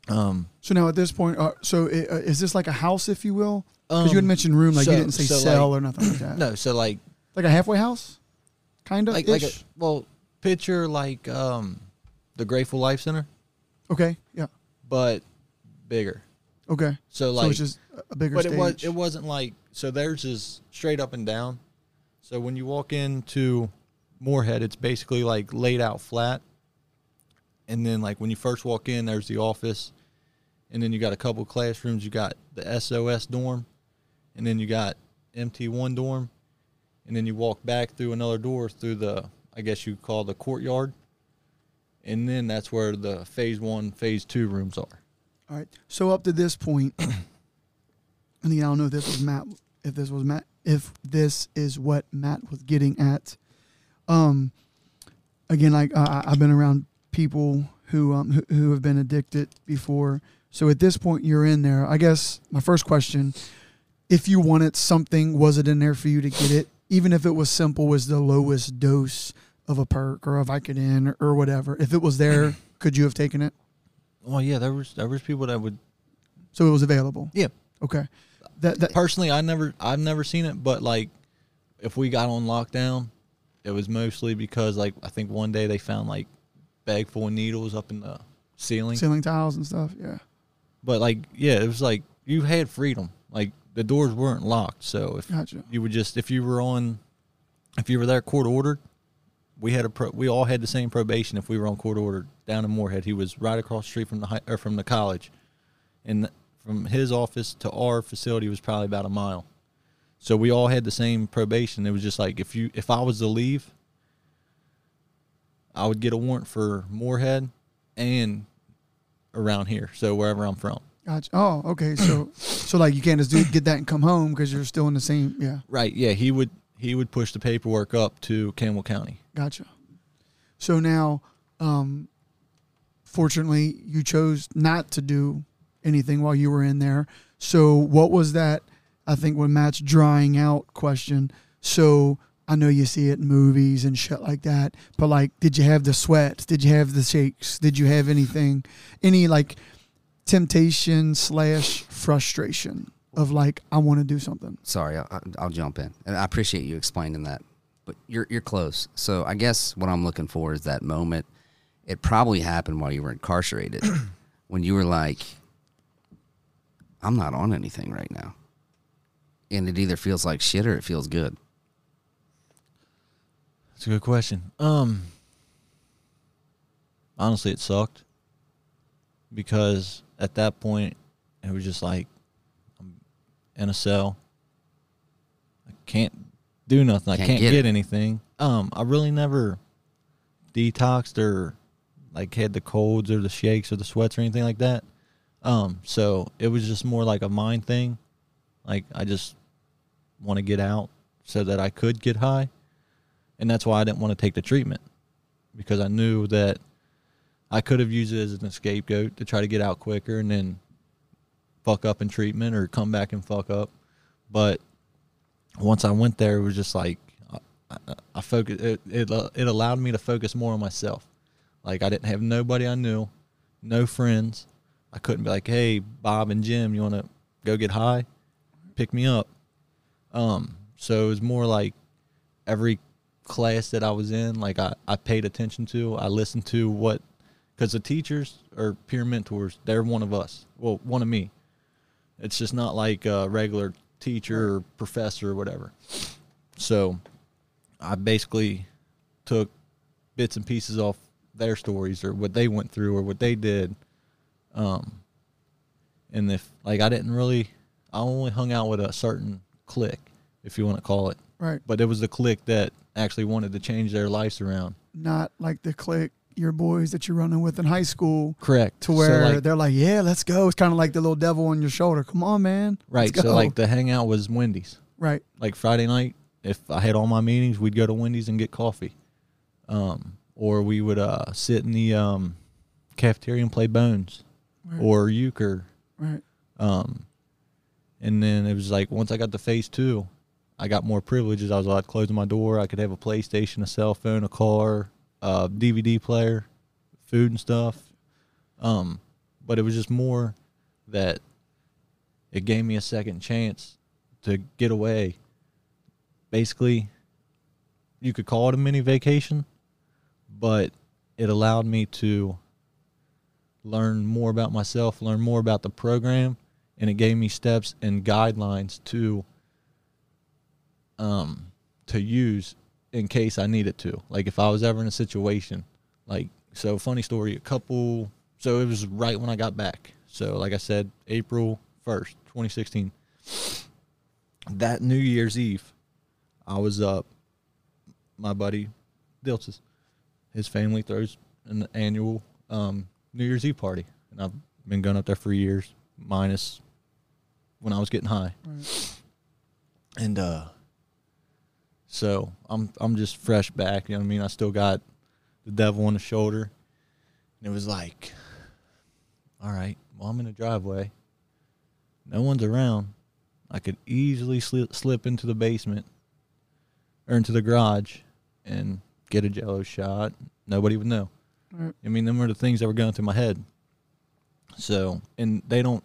So now at this point, is this like a house, if you will? Because you had mentioned room, like you didn't say cell like, or nothing like that. No, so like a halfway house, kind of like a, well, picture like the Grateful Life Center. Okay, yeah, but bigger. Okay. So like, so it's just a bigger stage. But it wasn't like, so theirs is straight up and down. So when you walk into Morehead, it's basically like laid out flat. And then like when you first walk in, there's the office. And then you got a couple of classrooms. You got the SOS dorm. And then you got MT1 dorm. And then you walk back through another door through the, I guess you'd call the courtyard. And then that's where the phase 1, phase 2 rooms are. All right. So up to this point, I don't know if this was Matt. If this is what Matt was getting at. Again, I've been around people who have been addicted before. So at this point, you're in there. I guess my first question, if you wanted something, was it in there for you to get it? Even if it was simple, was the lowest dose of a perk or a Vicodin or whatever. If it was there, could you have taken it? Well, yeah, there was people that would. So it was available. Yeah. Okay. That personally, I've never seen it, but like, if we got on lockdown, it was mostly because like I think one day they found like bag full of needles up in the ceiling tiles and stuff. Yeah. But like, yeah, it was like you had freedom. Like the doors weren't locked, so if gotcha. You would just if you were there court ordered. We had we all had the same probation if we were on court order down in Morehead. He was right across the street from the college, and from his office to our facility was probably about a mile. So we all had the same probation. It was just like if I was to leave, I would get a warrant for Morehead and around here, so wherever I'm from. Gotcha. Oh, okay. So like you can't just get that and come home because you're still in the same. Yeah. Right. Yeah. He would push the paperwork up to Campbell County. Gotcha. So now, fortunately, you chose not to do anything while you were in there. So what was that, I think, when Matt's drying out question? So I know you see it in movies and shit like that, but, like, did you have the sweats? Did you have the shakes? Did you have anything? Any, like, temptation/frustration? Of like, I want to do something. Sorry, I'll jump in. And I appreciate you explaining that, but you're close. So I guess what I'm looking for is that moment. It probably happened while you were incarcerated, when you were like, I'm not on anything right now. And it either feels like shit or it feels good. That's a good question. Honestly, it sucked. Because at that point, it was just like, in a cell, I can't do nothing. I can't get anything. I really never detoxed or like had the colds or the shakes or the sweats or anything like that. So it was just more like a mind thing. Like I just want to get out so that I could get high, and that's why I didn't want to take the treatment, because I knew that I could have used it as an scapegoat to try to get out quicker and then fuck up in treatment or come back and fuck up. But once I went there, it was just like I focused. It allowed me to focus more on myself. Like I didn't have nobody I knew, no friends. I couldn't be like, hey, Bob and Jim, you want to go get high? Pick me up. So it was more like every class that I was in, like I paid attention to. I listened to what, because the teachers or peer mentors, they're one of us. Well, one of me. It's just not like a regular teacher or professor or whatever. So I basically took bits and pieces off their stories or what they went through or what they did. And if, like, I only hung out with a certain clique, if you want to call it. Right. But it was the clique that actually wanted to change their lives around. Not like the clique. Your boys that you're running with in high school. Correct. To where so like, they're like, yeah, let's go. It's kind of like the little devil on your shoulder. Come on, man. Right. So, like, the hangout was Wendy's. Right. Like, Friday night, if I had all my meetings, we'd go to Wendy's and get coffee. Or we would sit in the cafeteria and play bones. Right. Or euchre. Right. And then it was like, once I got to phase 2, I got more privileges. I was allowed to close my door. I could have a PlayStation, a cell phone, a car, DVD player, food and stuff. But it was just more that it gave me a second chance to get away. Basically, you could call it a mini vacation, but it allowed me to learn more about myself, learn more about the program, and it gave me steps and guidelines to use in case I needed to. Like, if I was ever in a situation, like, so funny story, so it was right when I got back. So, like I said, April 1st, 2016. That New Year's Eve, I was up. My buddy, Dilts, his family throws an annual New Year's Eve party. And I've been going up there for years, minus when I was getting high. Right. And, so I'm just fresh back, you know what I mean? I still got the devil on the shoulder. And it was like, all right, well, I'm in the driveway. No one's around. I could easily slip into the basement or into the garage and get a Jello shot. Nobody would know. Right. I mean, them were the things that were going through my head. So, and they don't,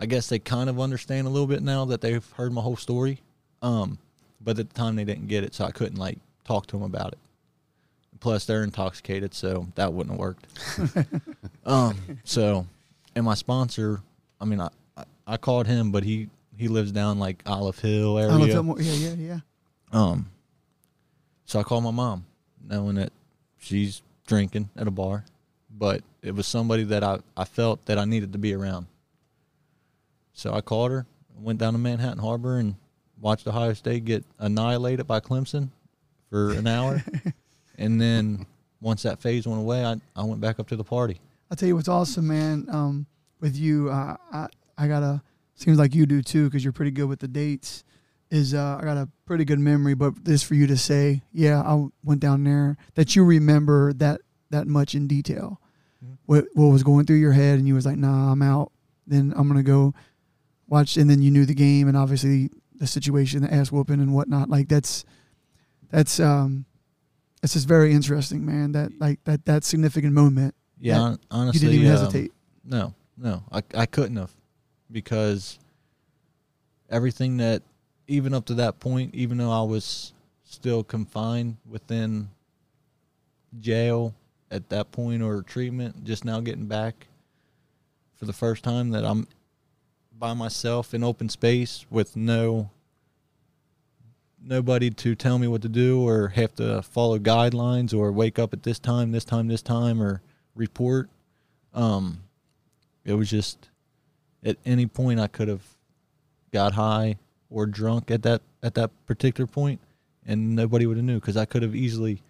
I guess they kind of understand a little bit now that they've heard my whole story. But at the time they didn't get it, so I couldn't, like, talk to them about it. Plus, they're intoxicated, so that wouldn't have worked. And my sponsor, I mean, I called him, but he lives down, like, Olive Hill area. Olive Hill, yeah. So I called my mom, knowing that she's drinking at a bar, but it was somebody that I felt that I needed to be around. So I called her, went down to Manhattan Harbor, and watched Ohio State get annihilated by Clemson for an hour. And then once that phase went away, I went back up to the party. I'll tell you what's awesome, man, with you, I got a, seems like you do too, because you're pretty good with the dates, is I got a pretty good memory, but this for you to say, yeah, I went down there, that you remember that much in detail, mm-hmm. what was going through your head, and you was like, nah, I'm out, then I'm going to go watch, and then you knew the game, and obviously the situation, the ass whooping and whatnot, like that's it's just very interesting, man. That significant moment. Yeah, honestly, you didn't even hesitate. No, I couldn't have, because everything that, even up to that point, even though I was still confined within jail at that point or treatment, just now getting back for the first time that I'm by myself in open space with nobody to tell me what to do or have to follow guidelines or wake up at this time or report. It was just at any point I could have got high or drunk at that particular point, and nobody would have knew, because I could have easily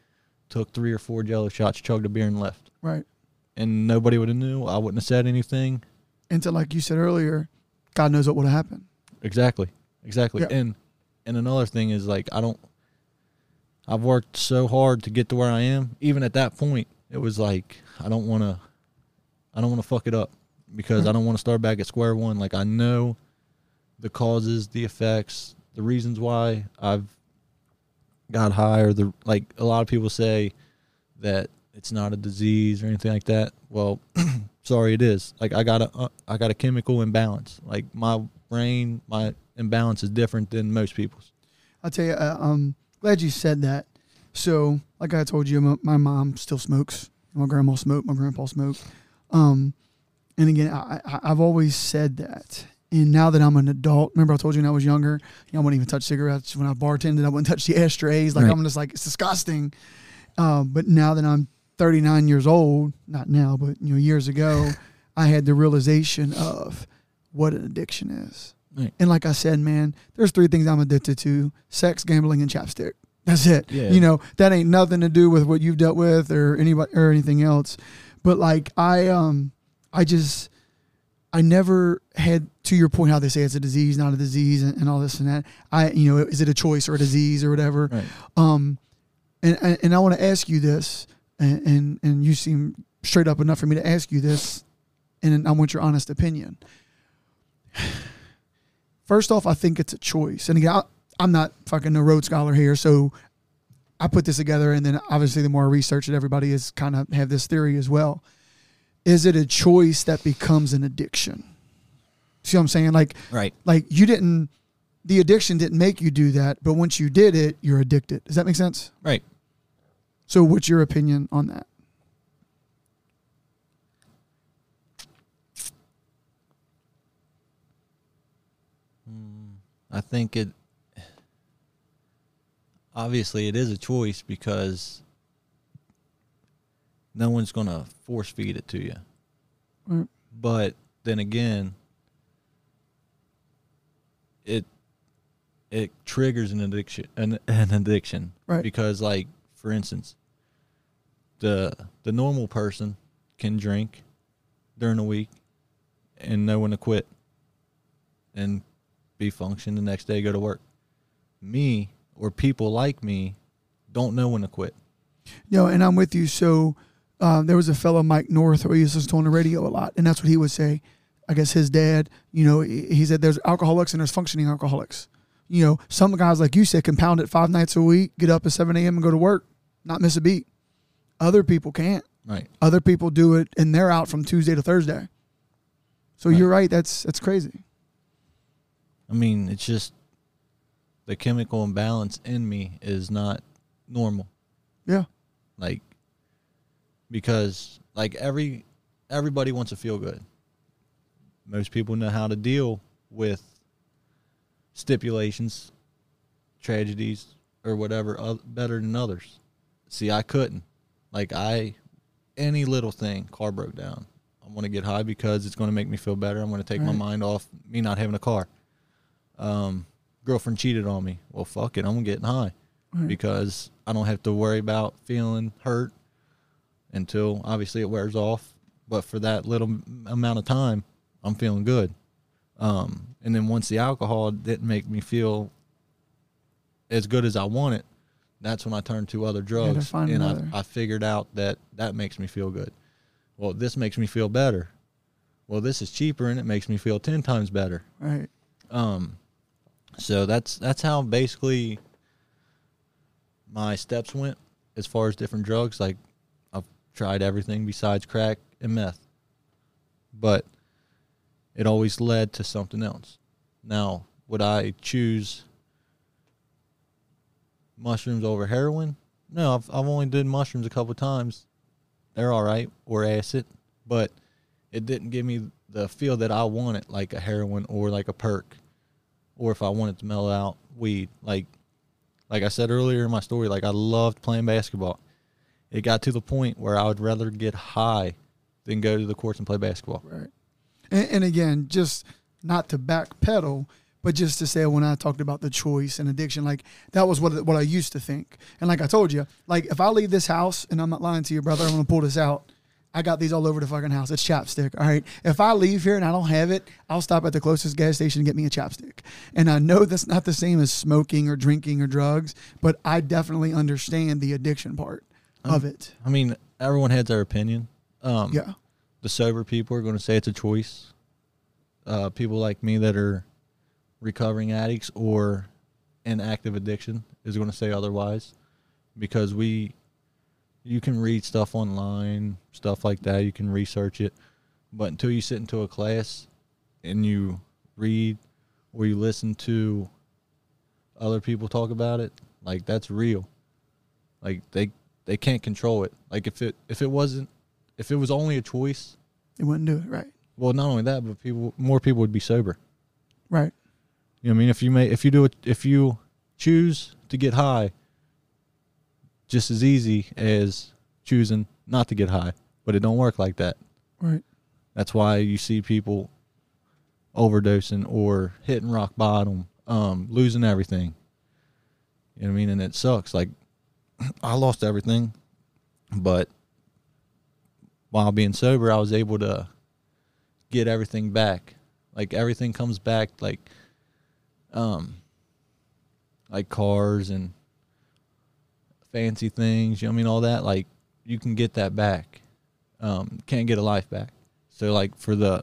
took 3 or 4 Jello shots, chugged a beer, and left. Right. And nobody would have knew. I wouldn't have said anything. Until, like you said earlier, God knows what would have happened. Exactly. Yeah. And another thing is, like, I've worked so hard to get to where I am. Even at that point, it was like, I don't want to fuck it up, because I don't want to start back at square one. Like, I know the causes, the effects, the reasons why I've got high, or like a lot of people say that it's not a disease or anything like that. Well, sorry, it is. Like, I got a chemical imbalance. Like, my brain, my imbalance is different than most people's. I'll tell you, I'm glad you said that. So, like I told you, my mom still smokes. My grandma smoked. My grandpa smoked. And again, I've always said that. And now that I'm an adult, remember I told you when I was younger, I wouldn't even touch cigarettes. When I bartended, I wouldn't touch the ashtrays. Like, right. I'm just like, it's disgusting. But now that I'm 39 years old, not now, but years ago, I had the realization of what an addiction is. Right. And like I said, man, there's 3 things I'm addicted to: sex, gambling, and chapstick. That's it. Yeah. That ain't nothing to do with what you've dealt with or anybody or anything else. But like I never had, to your point, how they say it's a disease, not a disease, and all this and that. Is it a choice or a disease or whatever? Right. And I want to ask you this. And you seem straight up enough for me to ask you this, and I want your honest opinion. First off, I think it's a choice. And again, I'm not fucking a Rhodes Scholar here, so I put this together, and then obviously the more I research it, everybody is kind of have this theory as well. Is it a choice that becomes an addiction? See what I'm saying? Like, right. Like the addiction didn't make you do that, but once you did it, you're addicted. Does that make sense? Right. So what's your opinion on that? I think obviously it is a choice, because no one's going to force feed it to you. Right. But then again, it triggers an addiction, right? Because, like, for instance, the normal person can drink during the week and know when to quit and be functioning the next day, go to work. Me, or people like me, don't know when to quit. No, and I'm with you. So there was a fellow, Mike North, who he used to listen to on the radio a lot, and that's what he would say. I guess his dad, you know, he said there's alcoholics and there's functioning alcoholics. You know, some guys, like you said, can pound it 5 nights a week, get up at 7 a.m. and go to work, not miss a beat. Other people can't. Right. Other people do it, and they're out from Tuesday to Thursday. So right. You're right. That's crazy. I mean, it's just the chemical imbalance in me is not normal. Yeah. Like, because, like, everybody wants to feel good. Most people know how to deal with stipulations, tragedies, or whatever better than others. See, I couldn't. Like, any little thing, car broke down. I want to get high because it's going to make me feel better. I'm going to take my mind off me not having a car. Girlfriend cheated on me. Well, fuck it. I'm getting high because I don't have to worry about feeling hurt until, obviously, it wears off. But for that little amount of time, I'm feeling good. And then once the alcohol didn't make me feel as good as I wanted, that's when I turned to other drugs, and I figured out that makes me feel good. Well, this makes me feel better. Well, this is cheaper, and it makes me feel 10 times better. Right. So that's how basically my steps went as far as different drugs. Like, I've tried everything besides crack and meth, but it always led to something else. Now, would I choose mushrooms over heroin? No, I've only did mushrooms a couple of times. They're all right, or acid, but it didn't give me the feel that I wanted, like a heroin or like a perk, or if I wanted to mellow out, weed. Like I said earlier in my story, like, I loved playing basketball. It got to the point where I would rather get high than go to the courts and play basketball. Right. And again, just not to backpedal, but just to say, when I talked about the choice and addiction, like, that was what I used to think. And like I told you, like, if I leave this house, and I'm not lying to you, brother, I'm going to pull this out. I got these all over the fucking house. It's chapstick, all right? If I leave here and I don't have it, I'll stop at the closest gas station and get me a chapstick. And I know that's not the same as smoking or drinking or drugs, but I definitely understand the addiction part of it. I mean, everyone has their opinion. Yeah. The sober people are going to say it's a choice. People like me that are recovering addicts or in active addiction is going to say otherwise, because you can read stuff online, stuff like that. You can research it. But until you sit into a class and you read or you listen to other people talk about it, like, that's real. Like, they can't control it. Like, if it was only a choice, they wouldn't do it, right? Well, not only that, but more people would be sober, right? You know what I mean? If you choose to get high, just as easy as choosing not to get high. But it don't work like that, right? That's why you see people overdosing or hitting rock bottom, losing everything. You know what I mean? And it sucks. Like, I lost everything, but while being sober, I was able to get everything back. Like, everything comes back, like cars and fancy things, you know what I mean, all that. Like, you can get that back. Can't get a life back. So, like, for the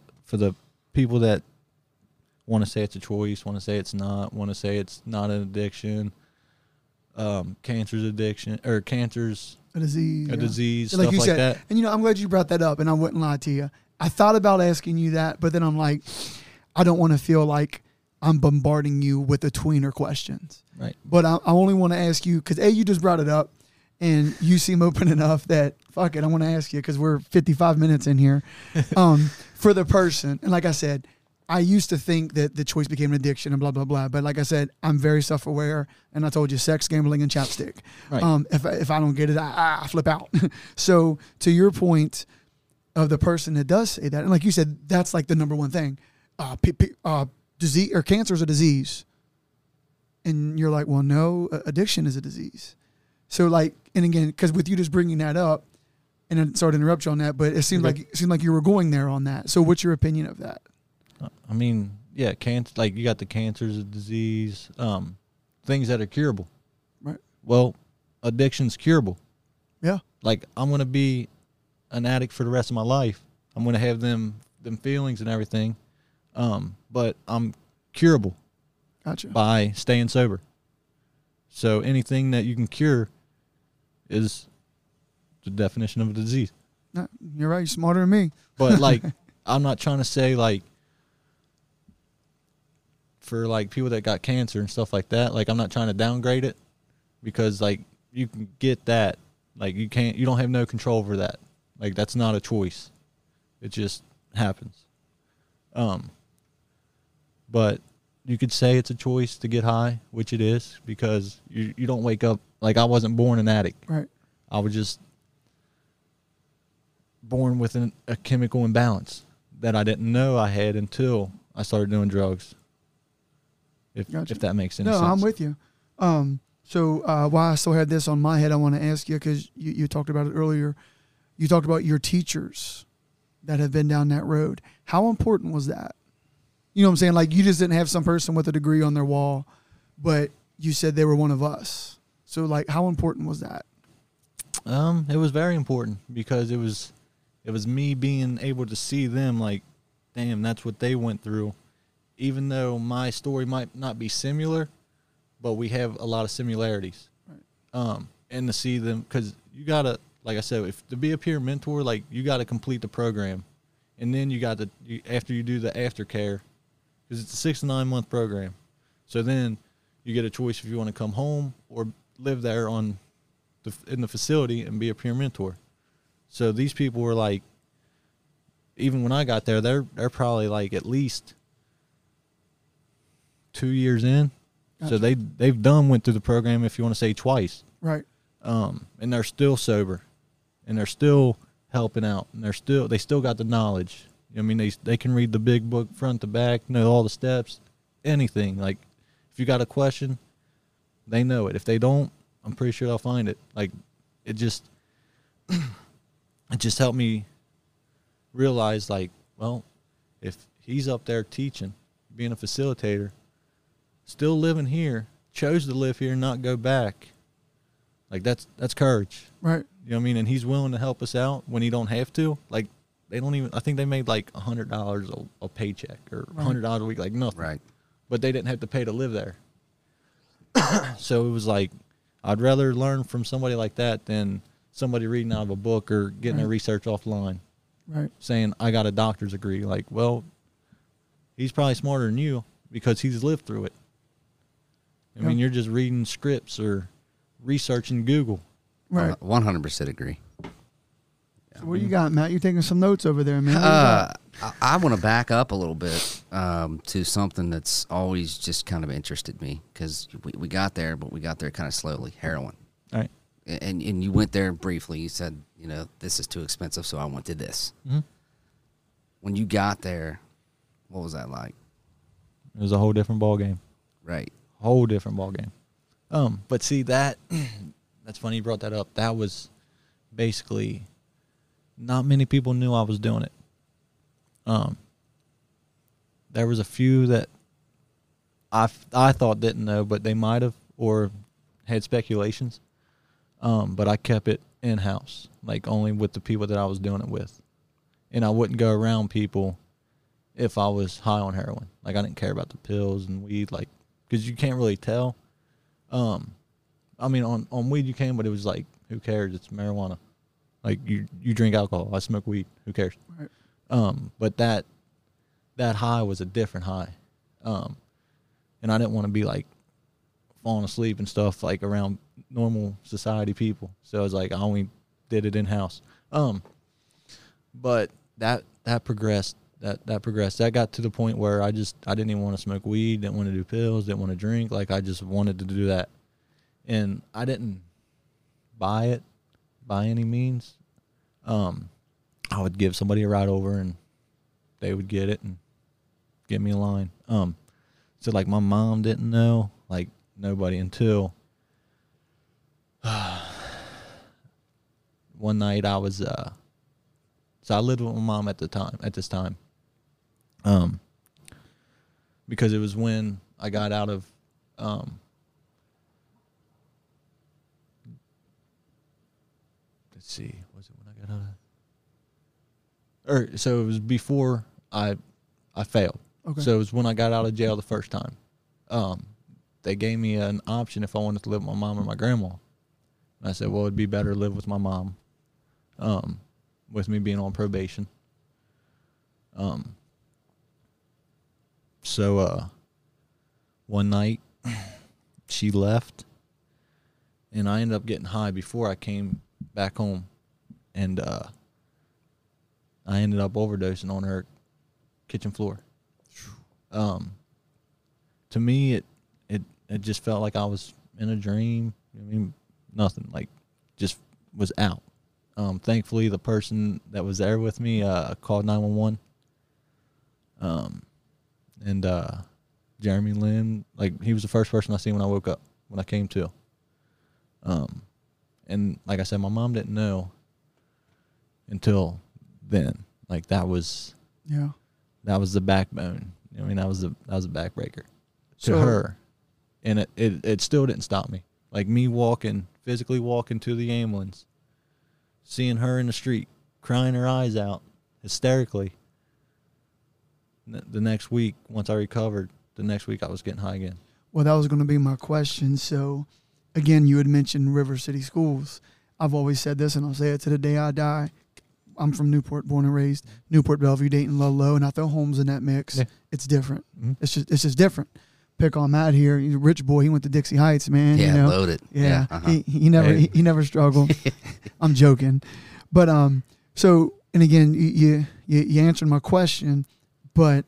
people that want to say it's a choice, want to say it's not, want to say it's not an addiction, cancer's a disease, stuff like you said, that. And, you know, I'm glad you brought that up, and I wouldn't lie to you. I thought about asking you that, but then I'm like, I don't want to feel like I'm bombarding you with the tweener questions. Right. But I only want to ask you, because, A, you just brought it up, and you seem open enough that, fuck it, I want to ask you, because we're 55 minutes in here, for the person. And like I said, I used to think that the choice became an addiction and blah, blah, blah. But like I said, I'm very self-aware. And I told you, sex, gambling, and chapstick. Right. If I don't get it, I flip out. So to your point of the person that does say that, and like you said, that's like the number one thing. Disease or cancer is a disease. And you're like, well, no, addiction is a disease. So, like, and again, because with you just bringing that up, and I'm sorry to interrupt you on that, but it seemed like you were going there on that. So what's your opinion of that? I mean, yeah, cancer. Like, you got the cancers, a disease, things that are curable. Right. Well, addiction's curable. Yeah. Like, I'm gonna be an addict for the rest of my life. I'm going to have them feelings and everything. But I'm curable. Gotcha. By staying sober. So anything that you can cure is the definition of a disease. No, you're right. You're smarter than me. But, like, I'm not trying to say, like, for, like, people that got cancer and stuff like that, like, I'm not trying to downgrade it because, like, you can get that. Like, you don't have no control over that. Like, that's not a choice. It just happens. But you could say it's a choice to get high, which it is, because you don't wake up. Like, I wasn't born an addict. Right. I was just born with a chemical imbalance that I didn't know I had until I started doing drugs. If that makes any sense. No, I'm with you. While I still had this on my head, I want to ask you, because you talked about it earlier. You talked about your teachers that have been down that road. How important was that? You know what I'm saying? Like, you just didn't have some person with a degree on their wall, but you said they were one of us. So, like, how important was that? It was very important, because it was me being able to see them, like, damn, that's what they went through. Even though my story might not be similar, but we have a lot of similarities. Right. And to see them, because you got to, like I said, to be a peer mentor, like, you got to complete the program. And then you got to, after you do the aftercare, because it's a 6 to 9 month program. So then you get a choice if you want to come home or live there in the facility and be a peer mentor. So these people were like, even when I got there, they're probably like at least 2 years in. Gotcha. So they've went through the program, if you want to say, twice. Right. And they're still sober, and they're still helping out, and they still got the knowledge. I mean, they can read the big book front to back, know all the steps, anything. Like, if you got a question, they know it. If they don't, I'm pretty sure they'll find it. Like, it just helped me realize, like, well, if he's up there teaching, being a facilitator, still living here, chose to live here and not go back, like, that's courage. Right. You know what I mean? And he's willing to help us out when he don't have to. Like, they don't even, I think they made like $100 a paycheck, or $100 a week, like nothing. Right. But they didn't have to pay to live there. So it was like, I'd rather learn from somebody like that than somebody reading out of a book or getting their research offline. Right. Saying, I got a doctor's degree. Like, well, he's probably smarter than you because he's lived through it. I mean, you're just reading scripts or researching Google. Right. 100% agree. So what do you got, Matt? You're taking some notes over there, man. I want to back up a little bit to something that's always just kind of interested me, because we got there, but we got there kind of slowly. Heroin. All right. And you went there briefly. You said, you know, this is too expensive, so I went to this. Mm-hmm. When you got there, what was that like? It was a whole different ball game. Right. Whole different ball game. But see, that's funny you brought that up. That was basically, not many people knew I was doing it. There was a few that I thought didn't know, but they might have, or had speculations. But I kept it in-house, like only with the people that I was doing it with. And I wouldn't go around people if I was high on heroin. Like, I didn't care about the pills and weed, like, because you can't really tell. I mean, on weed you can, but it was like, who cares? It's marijuana. Like, you drink alcohol. I smoke weed. Who cares? Right. But that high was a different high. And I didn't want to be, like, falling asleep and stuff, like, around normal society people. So I was like, I only did it in-house. But that progressed. That progressed. That got to the point where I didn't even want to smoke weed, didn't want to do pills, didn't want to drink. Like, I just wanted to do that. And I didn't buy it by any means. I would give somebody a ride over, and they would get it and get me a line. So, like, my mom didn't know, like, nobody, until one night I was so I lived with my mom at this time because it was when I got out of or so it was before I failed. Okay. So it was when I got out of jail the first time. They gave me an option if I wanted to live with my mom or my grandma. And I said, well, it'd be better to live with my mom, with me being on probation. So one night she left, and I ended up getting high before I came back home. And I ended up overdosing on her kitchen floor. To me, it just felt like I was in a dream. I mean, nothing, like, just was out. Thankfully, the person that was there with me called 911. And Jeremy Lynn, like, he was the first person I seen when I woke up, when I came to. And like I said, my mom didn't know until then. Like, that was, yeah, that was the backbone. I mean, that was a backbreaker to her. And it still didn't stop me. Like, me physically walking to the ambulance, seeing her in the street, crying her eyes out, hysterically. The next week, once I recovered, I was getting high again. Well, that was going to be my question. So, again, you had mentioned River City Schools. I've always said this, and I'll say it to the day I die. I'm from Newport, born and raised. Newport, Bellevue, Dayton, Ludlow, and I throw Holmes in that mix. Yeah. It's different. Mm-hmm. It's just different. Pick on Matt here. He's a rich boy. He went to Dixie Heights, man. Yeah, you know? Loaded. Yeah. Uh-huh. He never struggled. I'm joking. But so, and again, you answered my question, but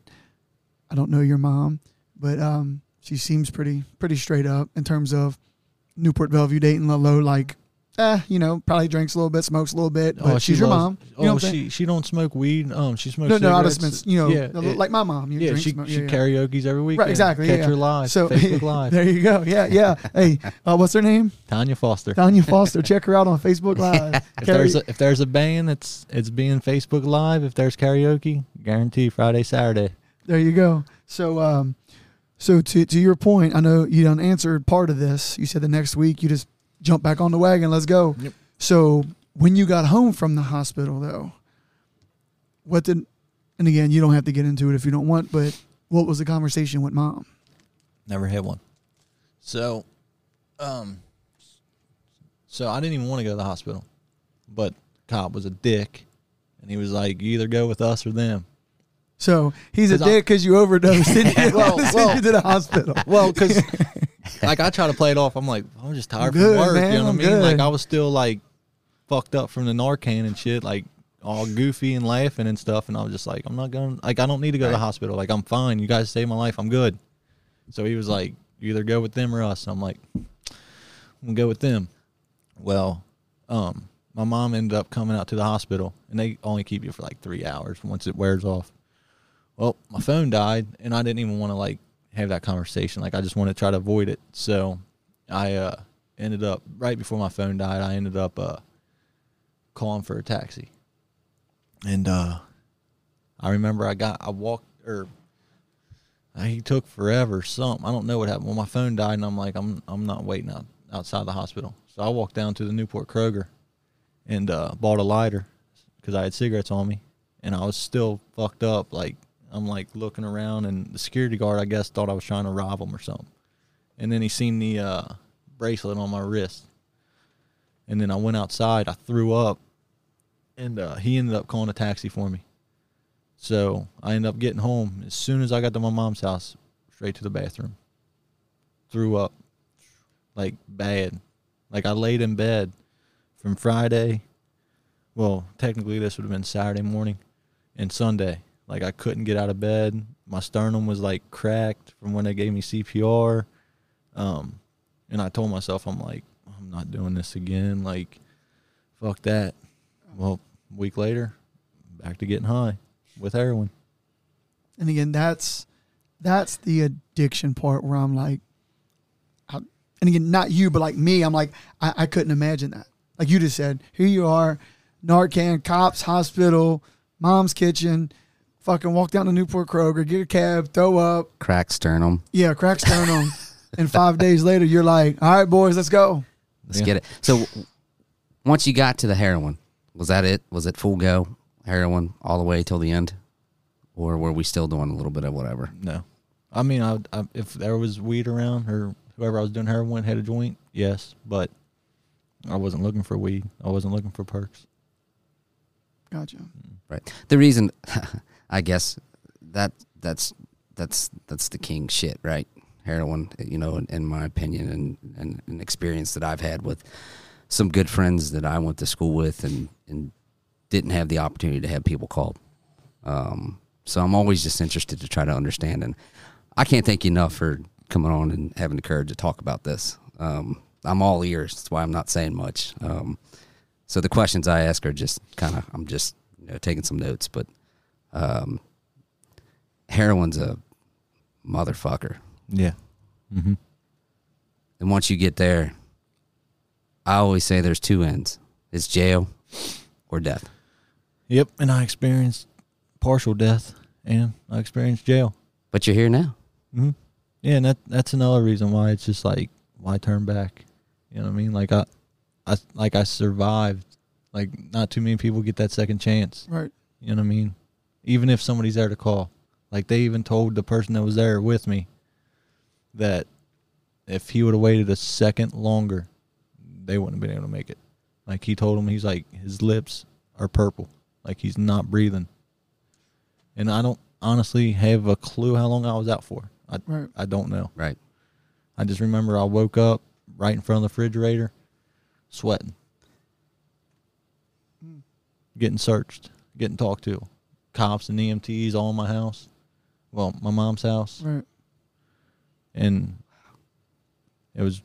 I don't know your mom, but she seems pretty straight up in terms of Newport, Bellevue, Dayton, Ludlow, like, you know, probably drinks a little bit, smokes a little bit, but she's your mom. You know, she don't smoke weed. She smokes cigarettes. No, I just meant, you know, like my mom. Yeah, she karaoke's every weekend. Right, exactly. Catch her live, so, Facebook Live. There you go. Yeah, yeah. Hey, what's her name? Tanya Foster. Tanya Foster. Check her out on Facebook Live. If there's a band, it's being Facebook Live. If there's karaoke, guarantee Friday, Saturday. There you go. So, to your point, I know you done answered part of this. You said the next week you just jump back on the wagon, let's go. Yep. So when you got home from the hospital, though, and again, you don't have to get into it if you don't want, but what was the conversation with mom? Never had one. So, so I didn't even want to go to the hospital, but cop was a dick, and he was like, you either go with us or them. So he's a dick because you overdosed and you to the hospital. Well, because... Like, I try to play it off. I'm like, I'm just tired from work, man, you know what I mean? Good. Like, I was still, like, fucked up from the Narcan and shit, like, all goofy and laughing and stuff. And I was just like, I'm not going, like, I don't need to go to the hospital. Like, I'm fine. You guys saved my life. I'm good. So he was like, you either go with them or us. And I'm like, I'm going to go with them. Well, my mom ended up coming out to the hospital, and they only keep you for, like, 3 hours once it wears off. Well, my phone died, and I didn't even want to, like, have that conversation. Like, I just want to try to avoid it. So I ended up, right before my phone died, I ended up calling for a taxi. And I remember he took forever, something. I don't know what happened. Well, my phone died, and I'm like, I'm not waiting outside the hospital. So I walked down to the Newport Kroger and bought a lighter because I had cigarettes on me, and I was still fucked up, like, I'm, like, looking around, and the security guard, I guess, thought I was trying to rob him or something. And then he seen the bracelet on my wrist. And then I went outside. I threw up, and he ended up calling a taxi for me. So I ended up getting home. As soon as I got to my mom's house, straight to the bathroom. Threw up, like, bad. Like, I laid in bed from Friday. Well, technically this would have been Saturday morning and Sunday. Like, I couldn't get out of bed. My sternum was, like, cracked from when they gave me CPR. And I told myself, I'm like, I'm not doing this again. Like, fuck that. Well, a week later, back to getting high with heroin. And, again, that's the addiction part where I'm like, and, again, not you, but, like, me, I'm like, I couldn't imagine that. Like you just said, here you are, Narcan, cops, hospital, mom's kitchen, fucking walk down to Newport Kroger, get a cab, throw up. Crack sternum. Yeah, crack sternum. And 5 days later, you're like, all right, boys, let's go. Let's get it. So once you got to the heroin, was that it? Was it full go? heroin all the way till the end? Or were we still doing a little bit of whatever? No. I mean, I if there was weed around or whoever I was doing heroin had a joint, yes. But I wasn't looking for weed. I wasn't looking for perks. Gotcha. Right. The reason, I guess, that's the king shit, right? Heroin, you know, in my opinion, and an experience that I've had with some good friends that I went to school with and didn't have the opportunity to have people called. So I'm always just interested to try to understand. And I can't thank you enough for coming on and having the courage to talk about this. I'm all ears. That's why I'm not saying much. So the questions I ask are just kind of, I'm just, you know, taking some notes. But heroin's a motherfucker. Yeah. Mm-hmm. And once you get there, I always say there's two ends. It's jail or death. Yep, and I experienced partial death, and I experienced jail. But you're here now. Mm-hmm. Yeah, and that's another reason why it's just like, why turn back? You know what I mean? Like I survived. Like, not too many people get that second chance. Right. You know what I mean? Even if somebody's there to call. Like, they even told the person that was there with me that if he would have waited a second longer, they wouldn't have been able to make it. Like, he told him, he's like, his lips are purple. Like, he's not breathing. And I don't honestly have a clue how long I was out for. Right. I don't know. Right. I just remember I woke up right in front of the refrigerator, sweating, getting searched, getting talked to. Cops and EMTs all in my house. Well, my mom's house. Right. And it was,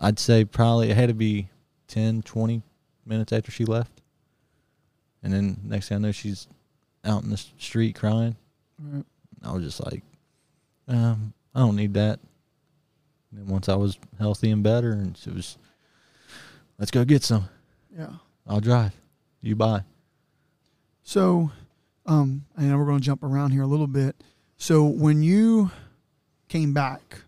I'd say probably it had to be 10, 20 minutes after she left. And then next thing I know, she's out in the street crying. Right. I was just like, I don't need that. And then once I was healthy and better, and it was, let's go get some. Yeah. I'll drive. You buy. So, I know we're going to jump around here a little bit. So when you came back,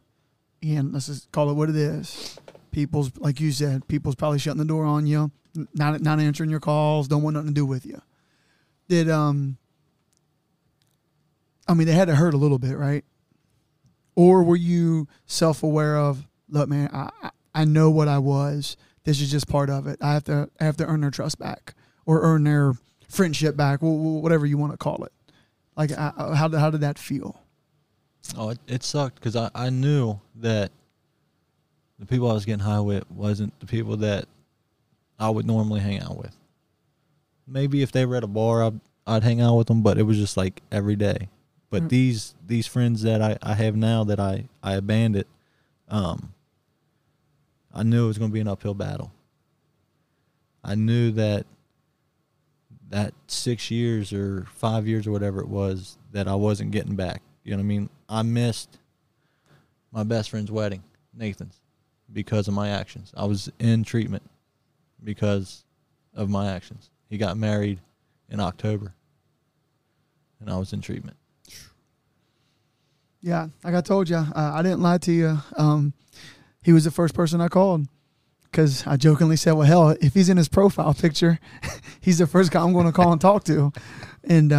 and let's just call it what it is, people's, like you said, people's probably shutting the door on you, not answering your calls, don't want nothing to do with you. Did, I mean, they had to hurt a little bit, right? Or were you self-aware of, look, man, I know what I was. This is just part of it. I have to earn their trust back or earn their friendship back, whatever you want to call it. Like, how did that feel? Oh, it sucked because I knew that the people I was getting high with wasn't the people that I would normally hang out with. Maybe if they were at a bar, I'd hang out with them, but it was just like every day. But right. these friends that I have now that I abandoned, I knew it was going to be an uphill battle. I knew that 6 years or 5 years or whatever it was that I wasn't getting back. You know what I mean? I missed my best friend's wedding, Nathan's, because of my actions. I was in treatment because of my actions. He got married in October, and I was in treatment. Yeah, like I told you, I didn't lie to you. He was the first person I called because I jokingly said, well, hell, if he's in his profile picture, he's the first guy I'm going to call and talk to. And you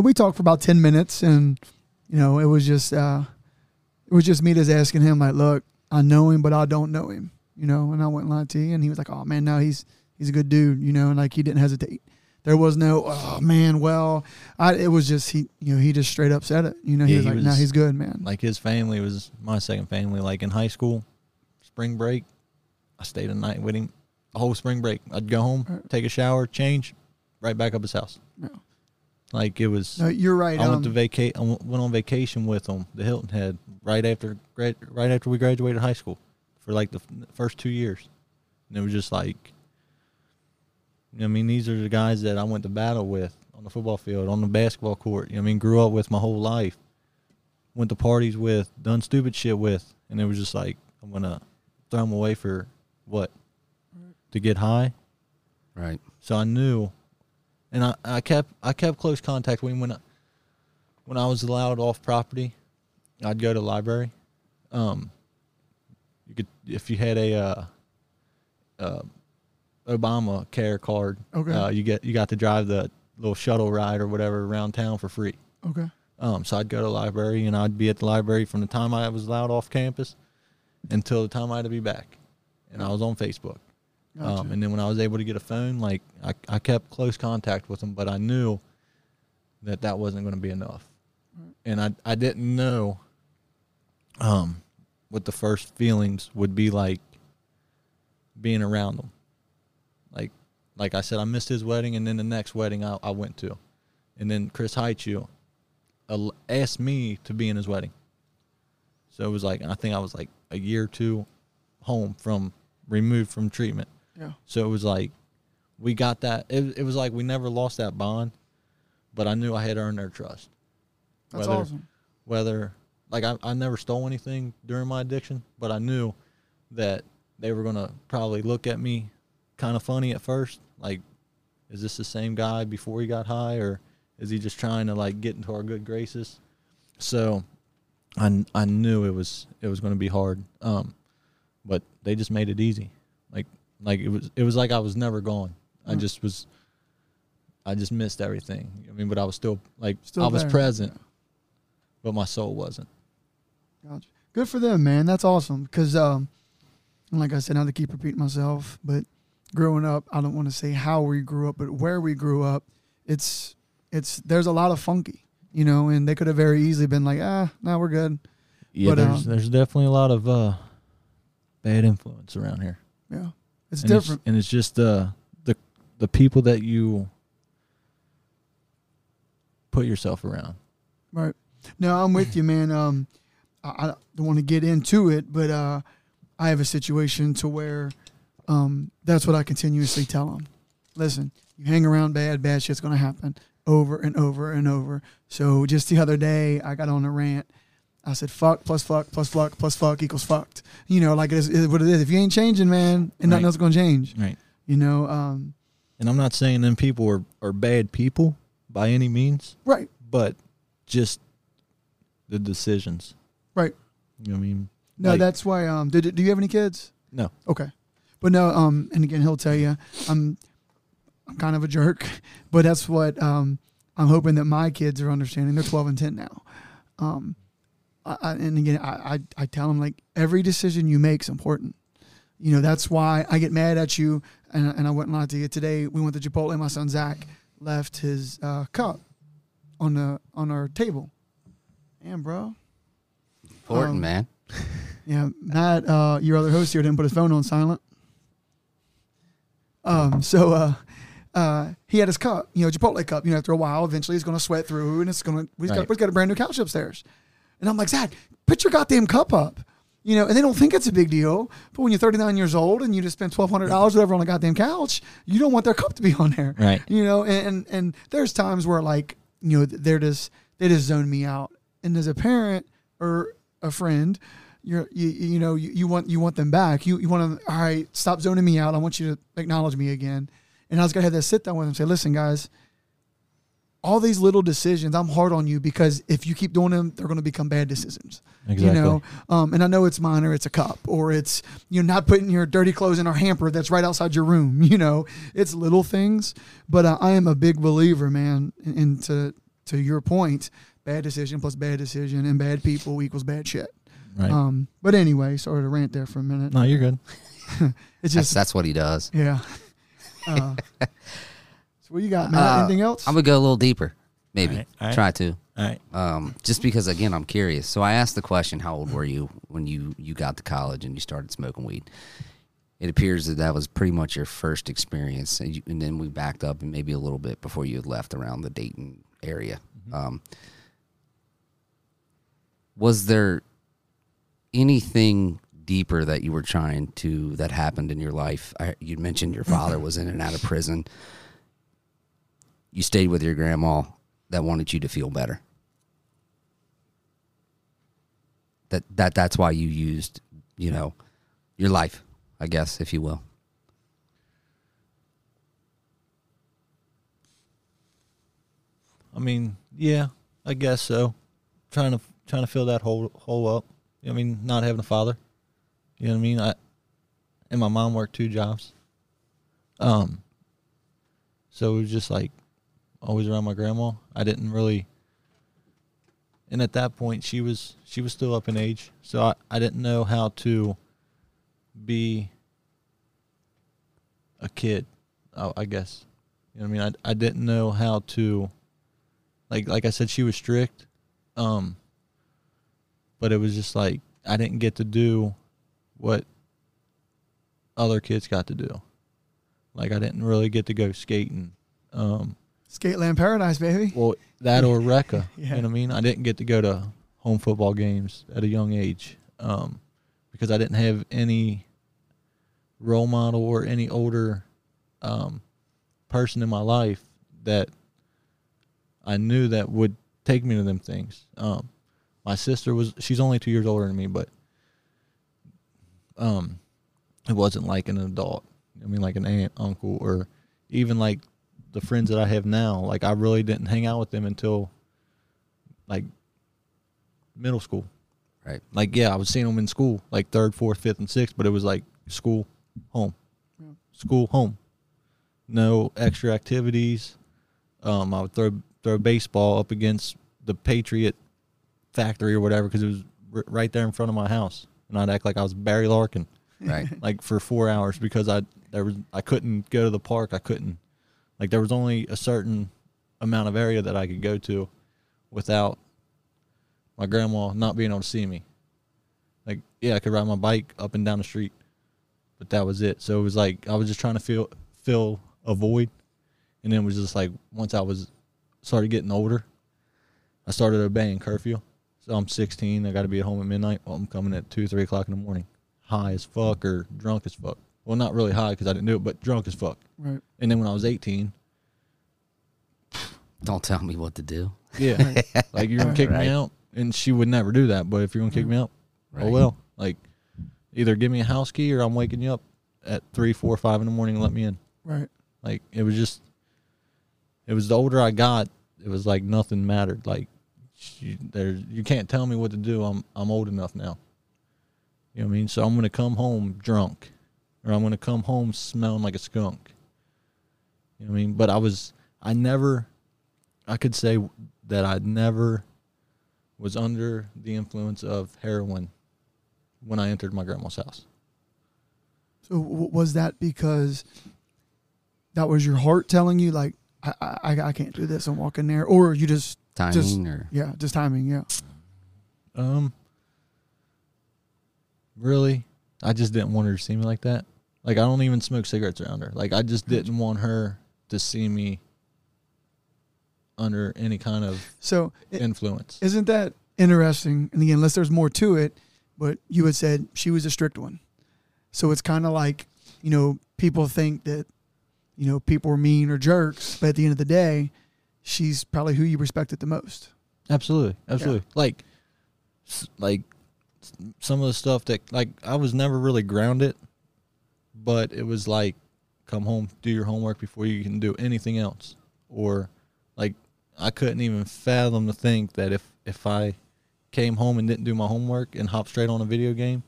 know, we talked for about 10 minutes, and you know, it was just me just asking him, like, look, I know him, but I don't know him, you know, and I wouldn't lie to you. And he was like, oh, man, no, he's a good dude, you know, and like he didn't hesitate. There was no, oh, man, well, it was just, he, you know, he just straight up said it. You know, he was like, no, he's good, man. Like, his family was my second family. Like, in high school, spring break, I stayed a night with him the whole spring break. I'd go home, right, take a shower, change, right back up his house. No. Like, it was. No, you're right. I went on vacation with him, the Hilton Head, right after we graduated high school for, like, the first 2 years. And it was just like, you know, I mean, these are the guys that I went to battle with on the football field, on the basketball court. You know, I mean, grew up with my whole life, went to parties with, done stupid shit with, and it was just like, I'm gonna throw them away for what? To get high, right? So I knew, and I kept close contact with him when I was allowed off property. I'd go to the library. You could, if you had a Obamacare card. Okay. You got to drive the little shuttle ride or whatever around town for free. Okay. So I'd go to the library, and I'd be at the library from the time I was allowed off campus until the time I had to be back. And I was on Facebook. Gotcha. And then when I was able to get a phone, like, I kept close contact with them, but I knew that that wasn't going to be enough. Right. And I didn't know what the first feelings would be like being around them. Like I said, I missed his wedding, and then the next wedding I went to. And then Chris Heichu asked me to be in his wedding. So it was like, I think I was like a year or two home from, removed from treatment. Yeah. So it was like, we got that. It was like we never lost that bond, but I knew I had earned their trust. That's awesome. Whether, like, I never stole anything during my addiction, but I knew that they were going to probably look at me kind of funny at first. Like, is this the same guy before he got high, or is he just trying to, like, get into our good graces? So I knew it was going to be hard. But they just made it easy. Like it was like I was never gone. Mm. I just missed everything. I mean, but I was still I was there. Present, yeah. But my soul wasn't. Gotcha. Good for them, man. That's awesome. Because, like I said, I have to keep repeating myself, but growing up, I don't want to say how we grew up, but where we grew up, it's there's a lot of funky, you know, and they could have very easily been like, no, we're good. Yeah, but there's definitely a lot of bad influence around here. Yeah, it's different. And it's just the people that you put yourself around. Right. No, I'm with you, man. I don't want to get into it, but I have a situation to where that's what I continuously tell them. Listen, you hang around bad shit's going to happen over and over and over. So just the other day, I got on a rant. I said, fuck, plus fuck, plus fuck, plus fuck equals fucked. You know, like, it is what it is. If you ain't changing, man, and nothing else is going to change. Right. You know. And I'm not saying them people are bad people by any means. Right. But just the decisions. Right. You know what I mean? No, like, that's why. Do you have any kids? No. Okay. But no, and again, he'll tell you, I'm kind of a jerk. But that's what I'm hoping that my kids are understanding. They're 12 and 10 now. I tell them, like, every decision you make is important. You know, that's why I get mad at you, and I wouldn't lie to you. Today, we went to Chipotle. My son Zach left his cup on our table. Damn, bro. Important, man. Yeah, Matt, your other host here, didn't put his phone on silent. So he had his cup, you know, Chipotle cup. You know, after a while, eventually he's going to sweat through, and we've got a brand new couch upstairs. And I'm like, Zach, put your goddamn cup up. You know, and they don't think it's a big deal. But when you're 39 years old and you just spend $1,200 or whatever on a goddamn couch, you don't want their cup to be on there. Right. You know, and there's times where, like, you know, they just zone me out. And as a parent or a friend, you want them back. You want to, all right, stop zoning me out. I want you to acknowledge me again. And I was going to have that sit down with them and say, listen, guys, all these little decisions, I'm hard on you because if you keep doing them, they're going to become bad decisions. Exactly. You know, and I know it's mine, or it's a cup, or it's, you know, not putting your dirty clothes in our hamper that's right outside your room. You know, it's little things. But I am a big believer, man, and to your point, bad decision plus bad decision and bad people equals bad shit. Right. But anyway, sorry to rant there for a minute. No, you're good. It's just that's what he does. Yeah. What you got, man? Anything else? I'm going to go a little deeper, maybe. All right. Try to. All right. Just because, again, I'm curious. So I asked the question, how old were you when you got to college and you started smoking weed? It appears that was pretty much your first experience, and then we backed up and maybe a little bit before you had left around the Dayton area. Mm-hmm. Was there anything deeper that you were trying to, that happened in your life? You mentioned your father was in and out of prison. You stayed with your grandma that wanted you to feel better. That's why you used, you know, your life, I guess, if you will. I mean, yeah, I guess so. Trying to fill that hole up. I mean, not having a father. You know what I mean? And my mom worked 2 jobs. So it was just like, always around my grandma. I didn't really, and at that point she was still up in age, so I didn't know how to be a kid, I guess. You know what I mean? I didn't know how to, like I said, she was strict, but it was just like I didn't get to do what other kids got to do. Like, I didn't really get to go skating. Skateland Paradise, baby. Well, that or Rekka. Yeah. You know what I mean? I didn't get to go to home football games at a young age because I didn't have any role model or any older person in my life that I knew that would take me to them things. My sister she's only 2 years older than me, but it wasn't like an adult. I mean, like an aunt, uncle, or even like the friends that I have now. Like, I really didn't hang out with them until like middle school. Right. Like, yeah, I was seeing them in school, like third, fourth, fifth, and sixth, but it was like school, home, yeah. School, home. No extra activities. I would throw baseball up against the Patriot factory or whatever because it was right there in front of my house, and I'd act like I was Barry Larkin. Right. Like for 4 hours because I couldn't go to the park. I couldn't, like, there was only a certain amount of area that I could go to without my grandma not being able to see me. Like, yeah, I could ride my bike up and down the street, but that was it. So it was like I was just trying to fill a void, and then it was just like once I was started getting older, I started obeying curfew. So I'm 16. I got to be at home at midnight. Well, I'm coming at 2, 3 o'clock in the morning, high as fuck or drunk as fuck. Well, not really high because I didn't do it, but drunk as fuck. Right. And then when I was 18, don't tell me what to do. Yeah, right. Like, you're gonna kick me out, and she would never do that. But if you're gonna kick me out, oh well. Like, either give me a house key or I'm waking you up at 3, 4, 5 in the morning and let me in. Right. Like, it was just, it was the older I got, it was like nothing mattered. Like, you can't tell me what to do. I'm old enough now. You know what I mean? So I'm gonna come home drunk. Or I'm going to come home smelling like a skunk. You know what I mean? But I could say that I never was under the influence of heroin when I entered my grandma's house. So was that because that was your heart telling you, like, I can't do this, I'm walking there? Or you just... Timing or... Yeah, just timing, yeah. Really, I just didn't want her to see me like that. Like, I don't even smoke cigarettes around her. Like, I just didn't want her to see me under any kind of influence. Isn't that interesting? And again, unless there's more to it, but you had said she was a strict one. So it's kind of like, you know, people think that, you know, people are mean or jerks, but at the end of the day, she's probably who you respected the most. Absolutely. Absolutely. Yeah. Like, some of the stuff that, like, I was never really grounded, but it was like, come home, do your homework before you can do anything else. Or, like, I couldn't even fathom to think that if I came home and didn't do my homework and hopped straight on a video game,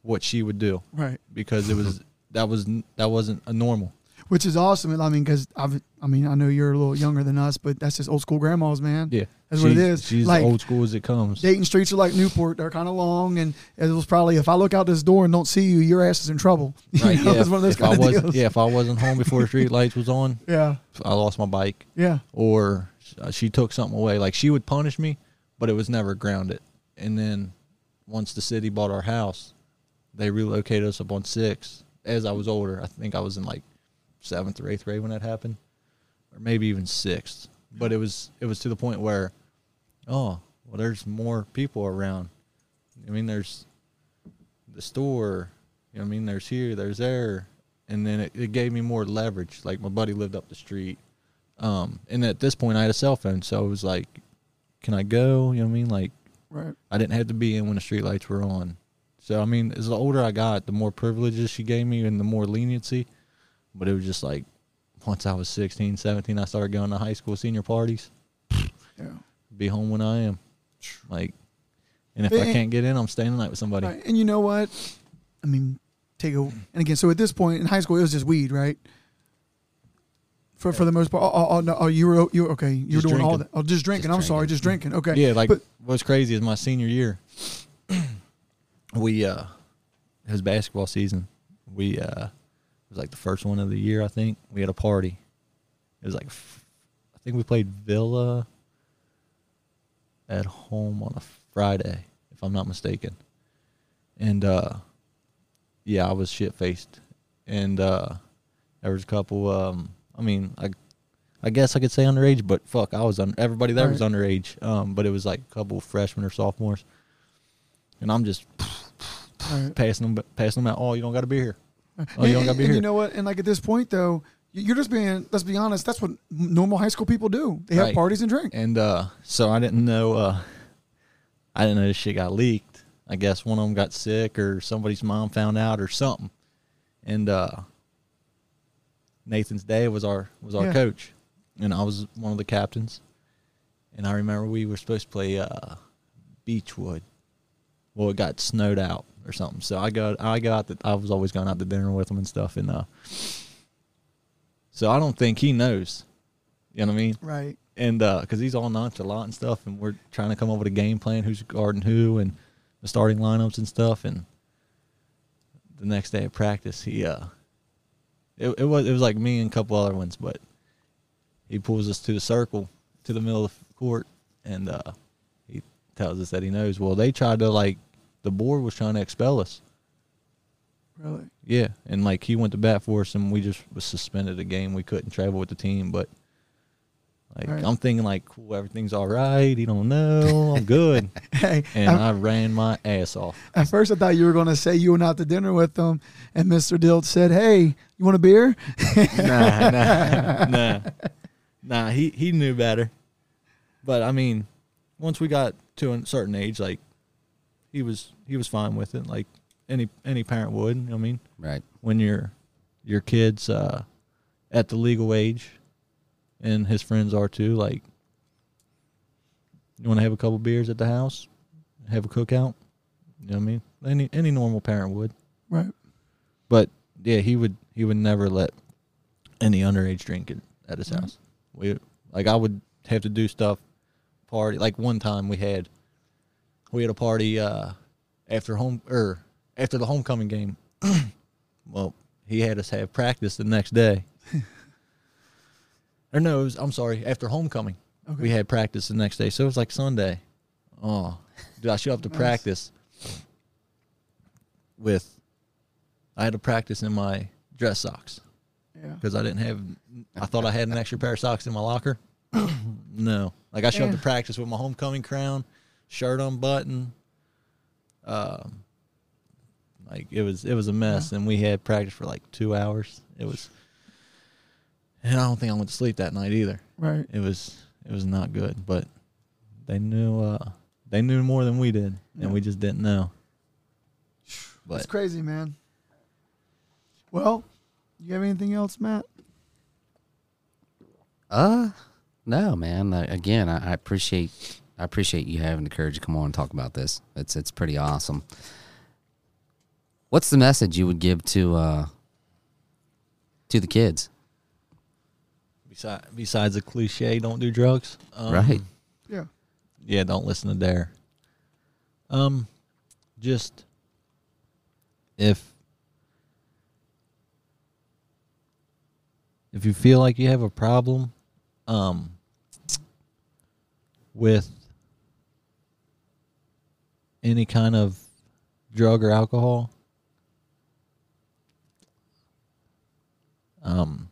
what she would do. Right. Because it was, that wasn't a normal. Which is awesome. I mean, because I know you're a little younger than us, but that's just old school grandmas, man. Yeah, that's what it is. She's like, old school as it comes. Dayton streets are like Newport; they're kind of long, and it was probably, if I look out this door and don't see you, your ass is in trouble. Right? You know, yeah. It's one of those kind of deals. Yeah. If I wasn't home before the street lights was on, yeah, I lost my bike. Yeah. Or she took something away. Like, she would punish me, but it was never grounded. And then once the city bought our house, they relocated us up on 6th. As I was older, I think I was in like 7th or 8th grade when that happened, or maybe even 6th. But it was to the point where, oh, well, there's more people around. I mean, there's the store. You know what I mean? There's here, there's there. And then it gave me more leverage. Like, my buddy lived up the street. And at this point, I had a cell phone, so it was like, can I go? You know what I mean? Like, right. I didn't have to be in when the street lights were on. So, I mean, as the older I got, the more privileges she gave me and the more leniency. But it was just like, once I was 16, 17, I started going to high school senior parties. Yeah. Be home when I am. Like, and if I can't get in, I'm staying the night with somebody. Right. And you know what? I mean, and again, so at this point in high school, it was just weed, right? For the most part. You were doing drinking. All that. Just drinking. Okay. Yeah, like, but what's crazy is my senior year, we it was basketball season. We it was like the first one of the year, I think. We had a party. It was like, I think we played Villa at home on a Friday, if I'm not mistaken. And yeah, I was shit faced. And there was a couple. I mean, I guess I could say underage, but fuck, I was everybody there was underage. But it was like a couple of freshmen or sophomores, and I'm just passing them out. Oh, you don't got to be here. Oh, you don't got to be here. You know what? And like at this point though, you're just being. Let's be honest. That's what normal high school people do. They have parties and drink. And so I didn't know. I didn't know this shit got leaked. I guess one of them got sick, or somebody's mom found out, or something. And Nathan's Day was our coach, and I was one of the captains. And I remember we were supposed to play Beechwood. Well, it got snowed out or something, so I was always going out to dinner with him and stuff, and so I don't think he knows. You know what I mean? Right. And because he's all nonchalant and stuff, and we're trying to come up with a game plan, who's guarding who, and the starting lineups and stuff. And the next day at practice, he it was like me and a couple other ones, but he pulls us to the circle, to the middle of the court, and he tells us that he knows. Well, they tried to, like, the board was trying to expel us. Really? Yeah, and, like, he went to bat for us, and we just was suspended a game. We couldn't travel with the team, but, like, right. I'm thinking, like, cool, everything's all right. He don't know. I'm good. I ran my ass off. At first, I thought you were going to say you went out to dinner with them, and Mr. Dilts said, hey, you want a beer? Nah, he knew better. But, I mean, once we got to a certain age, like, he was fine with it, like, any parent would, you know what I mean? Right. When your kid's at the legal age, and his friends are too, like, you want to have a couple beers at the house, have a cookout, you know what I mean? Any normal parent would. Right. But, yeah, he would never let any underage drinking at his house. We, like, I would have to do stuff, party. Like, one time we had a party after the homecoming game. Well, he had us have practice the next day. Or no, after homecoming. Okay. We had practice the next day. So it was like Sunday. Oh, dude, I showed up to practice I had to practice in my dress socks. Yeah. Because I thought I had an extra pair of socks in my locker. No. Like, I showed up to practice with my homecoming crown, shirt unbuttoned. Like, it was a mess, and we had practice for like 2 hours. And I don't think I went to sleep that night either. Right. It was not good, but they knew more than we did, and we just didn't know. But it's crazy, man. Well, you have anything else, Matt? No, man. Again, I appreciate you having the courage to come on and talk about this. It's pretty awesome. What's the message you would give to the kids? Besides the cliche, don't do drugs. Right. Yeah. Yeah, don't listen to Dare. Just if you feel like you have a problem with any kind of drug or alcohol, let's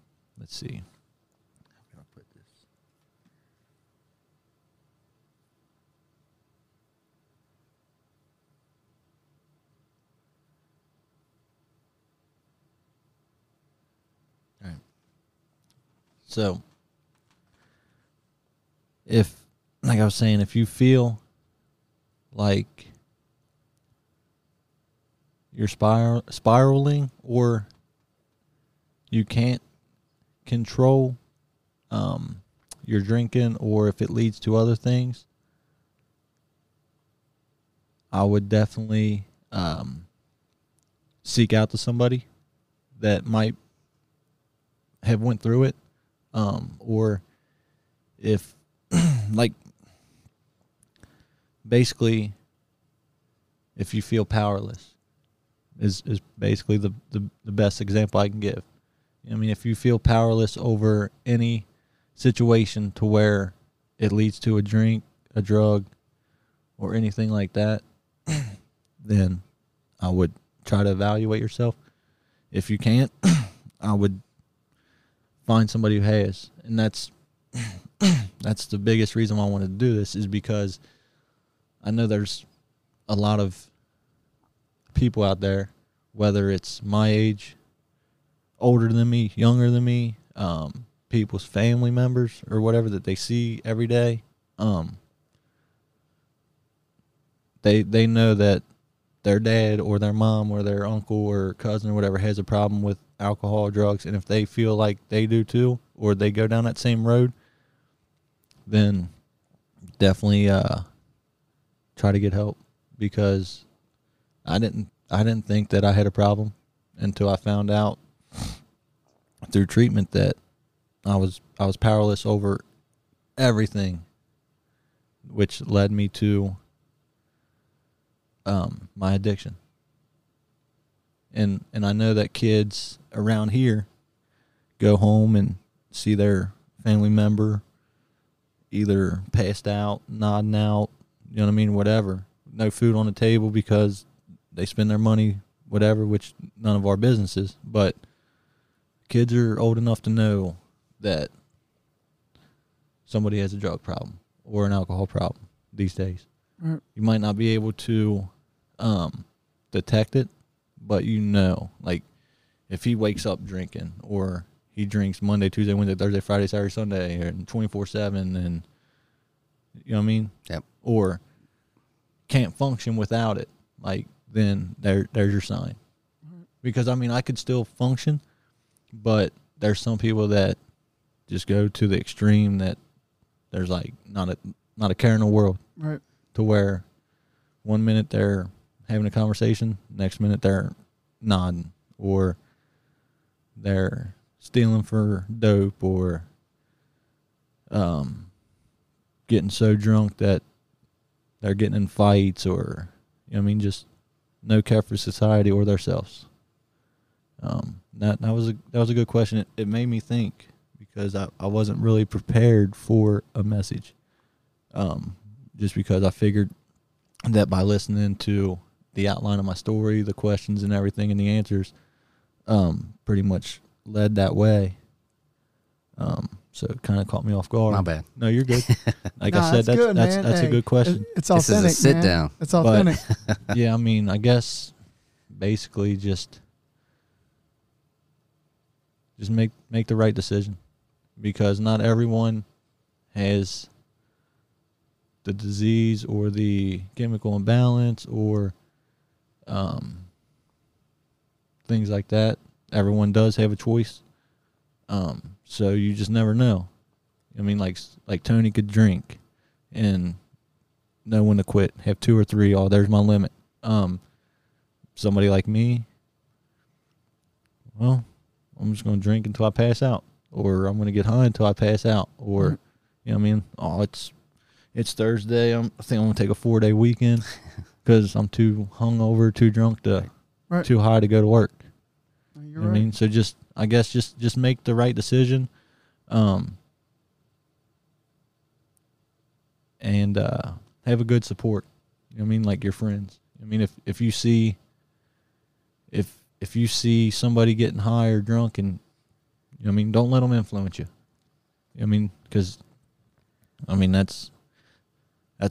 see. How can I put this? All right. So, like I was saying, if you feel like you're spiraling or you can't control your drinking, or if it leads to other things, I would definitely seek out to somebody that might have went through it Or if like basically if you feel powerless is basically the best example I can give. I mean, if you feel powerless over any situation to where it leads to a drink, a drug, or anything like that, then I would try to evaluate yourself. If you can't, I would find somebody who has. And that's the biggest reason why I wanted to do this, is because I know there's a lot of people out there, whether it's my age, older than me, younger than me, people's family members or whatever that they see every day. They know that their dad or their mom or their uncle or cousin or whatever has a problem with alcohol or drugs, and if they feel like they do too, or they go down that same road, then definitely try to get help, because I didn't think that I had a problem until I found out through treatment that I was powerless over everything, which led me to my addiction. And I know that kids around here go home and see their family member either passed out, nodding out, you know what I mean, whatever. No food on the table because they spend their money, whatever, which none of our business is. But kids are old enough to know that somebody has a drug problem or an alcohol problem these days. Right. You might not be able to detect it, but you know, like if he wakes up drinking, or he drinks Monday, Tuesday, Wednesday, Thursday, Friday, Saturday, Sunday, and 24/7, and you know what I mean? Yep. Or can't function without it, like, then there's your sign. Right. Because I mean, I could still function, but there's some people that just go to the extreme that there's like not a care in the world. Right. To where one minute they're having a conversation, next minute they're nodding, or they're stealing for dope, or getting so drunk that they're getting in fights, or, you know what I mean, just no care for society or themselves. That was a good question. It made me think, because I wasn't really prepared for a message. Just because I figured that by listening to the outline of my story, the questions and everything, and the answers, pretty much led that way. So it kind of caught me off guard. My bad. No, you're good. Like I said, that's a good question. It's authentic. This is a sit down. It's authentic. But, yeah, I mean, I guess basically just make the right decision, because not everyone has the disease or the chemical imbalance or things like that. Everyone does have a choice, so you just never know. I mean, like Tony could drink and know when to quit, have 2 or 3. Oh, there's my limit. Somebody like me, well, I'm just going to drink until I pass out, or I'm going to get high until I pass out, or, you know what I mean, oh, it's Thursday. I think I'm going to take a 4-day weekend because I'm too hungover, too drunk, too high to go to work. You know what I mean? So I guess just make the right decision. And have a good support. You know what I mean? Like your friends. I mean, if you see somebody getting high or drunk, and, you know what I mean, don't let them influence you. You know what I mean? Because, I mean, that's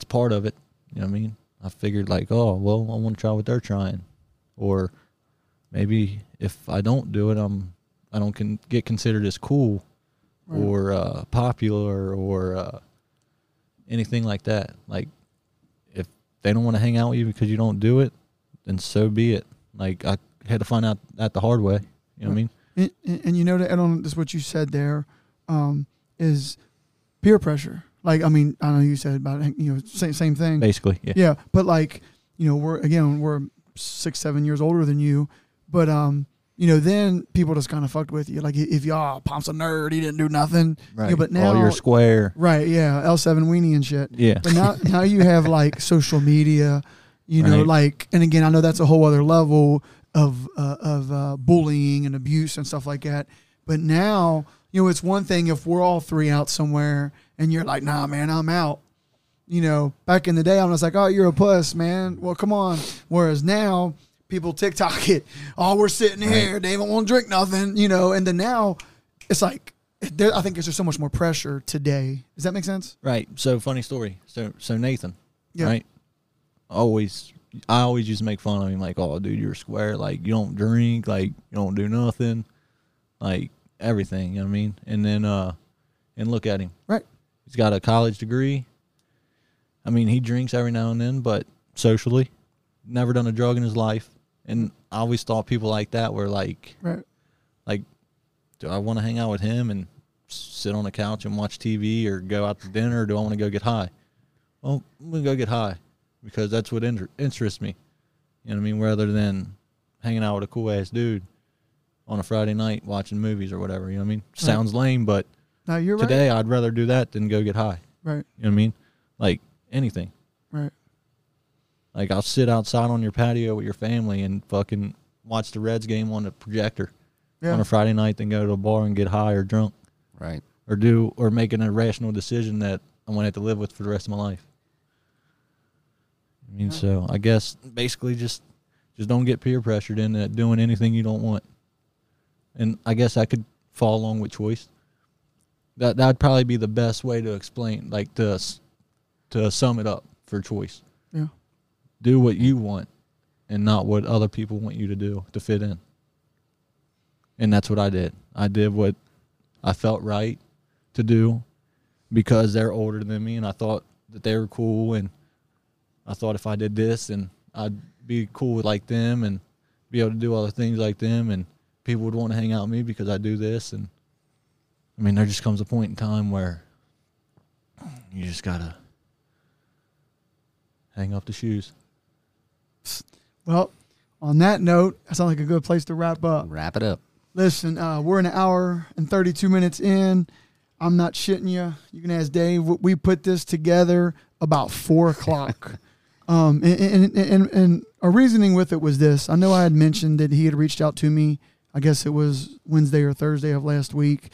part of it. You know what I mean? I figured, like, oh, well, I want to try what they're trying. Or maybe if I don't do it, I don't get considered as cool, right, or popular, or anything like that. Like, if they don't want to hang out with you because you don't do it, then so be it. Like, I had to find out that the hard way. You know what I mean? And you know, to add on just what you said there, is peer pressure. Like, I mean, I know you said about, you know, same thing. Basically, yeah. Yeah, but like, you know, we're 6, 7 years older than you, but you know, then people just kind of fucked with you. Like, if y'all Pomp's a nerd, he didn't do nothing. Right. You know, but now, all you're square. Right, yeah, L7 weenie and shit. Yeah. But now you have, like, social media, you know, like, and again, I know that's a whole other level of bullying and abuse and stuff like that. But now, you know, it's one thing if we're all three out somewhere and you're like, nah, man, I'm out. You know, back in the day, I'm just like, oh, you're a puss, man. Well, come on. Whereas now, people TikTok it. Oh, we're sitting here. They don't want to drink nothing, you know. And then now it's like, I think there's just so much more pressure today. Does that make sense? Right. So funny story. So Nathan, right? I always used to make fun of him. Like, oh, dude, you're square. Like, you don't drink. Like, you don't do nothing. Like, everything. You know what I mean? And then, and look at him. Right. He's got a college degree. I mean, he drinks every now and then, but socially, never done a drug in his life. And I always thought people like that were like, like, do I want to hang out with him and sit on the couch and watch TV or go out to dinner? Or do I want to go get high? Well, I'm going to go get high because that's what interests me. You know what I mean? Rather than hanging out with a cool-ass dude on a Friday night watching movies or whatever. You know what I mean? Sounds lame, but no, you're today I'd rather do that than go get high. Right. You know what I mean? Like, anything. Right. Like, I'll sit outside on your patio with your family and fucking watch the Reds game on the projector on a Friday night, then go to a bar and get high or drunk. Right. Or make an irrational decision that I'm going to have to live with for the rest of my life. I mean, so I guess basically just don't get peer pressured into doing anything you don't want. And I guess I could follow along with choice. That would probably be the best way to explain, like, to sum it up for choice. Yeah. Do what you want and not what other people want you to do to fit in. And that's what I did. I did what I felt right to do because they're older than me and I thought that they were cool and I thought if I did this and I'd be cool with like them and be able to do other things like them and people would want to hang out with me because I do this. And I mean, there just comes a point in time where you just got to hang up the shoes. Well, on that note, that sounds like a good place to wrap up. Wrap it up. Listen, we're an hour and 32 minutes in. I'm not shitting you. You can ask Dave. We put this together about 4 o'clock. And our reasoning with it was this. I know I had mentioned that he had reached out to me. I guess it was Wednesday or Thursday of last week.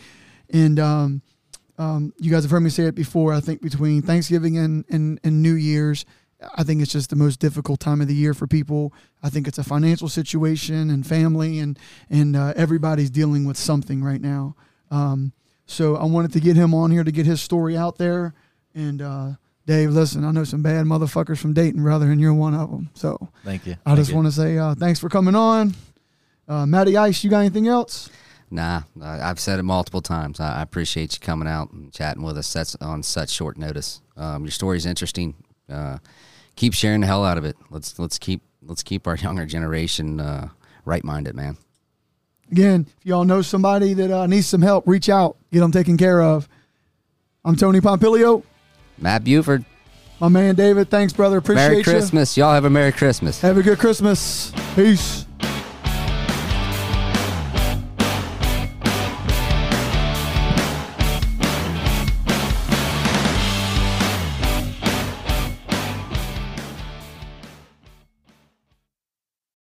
And you guys have heard me say it before. I think between Thanksgiving and New Year's, I think it's just the most difficult time of the year for people. I think it's a financial situation and family and everybody's dealing with something right now. So I wanted to get him on here to get his story out there. And Dave, listen, I know some bad motherfuckers from Dayton, brother, and you're one of them. So thank you. I just want to say thanks for coming on. Matty Ice, you got anything else? Nah, I've said it multiple times. I appreciate you coming out and chatting with us. That's on such short notice. Your story's interesting. Keep sharing the hell out of it. Let's keep our younger generation right-minded, man. Again, if y'all know somebody that needs some help, reach out. Get them taken care of. I'm Tony Pompilio. Matt Buford. My man David. Thanks, brother. Appreciate you. Merry Christmas. Y'all have a Merry Christmas. Have a good Christmas. Peace.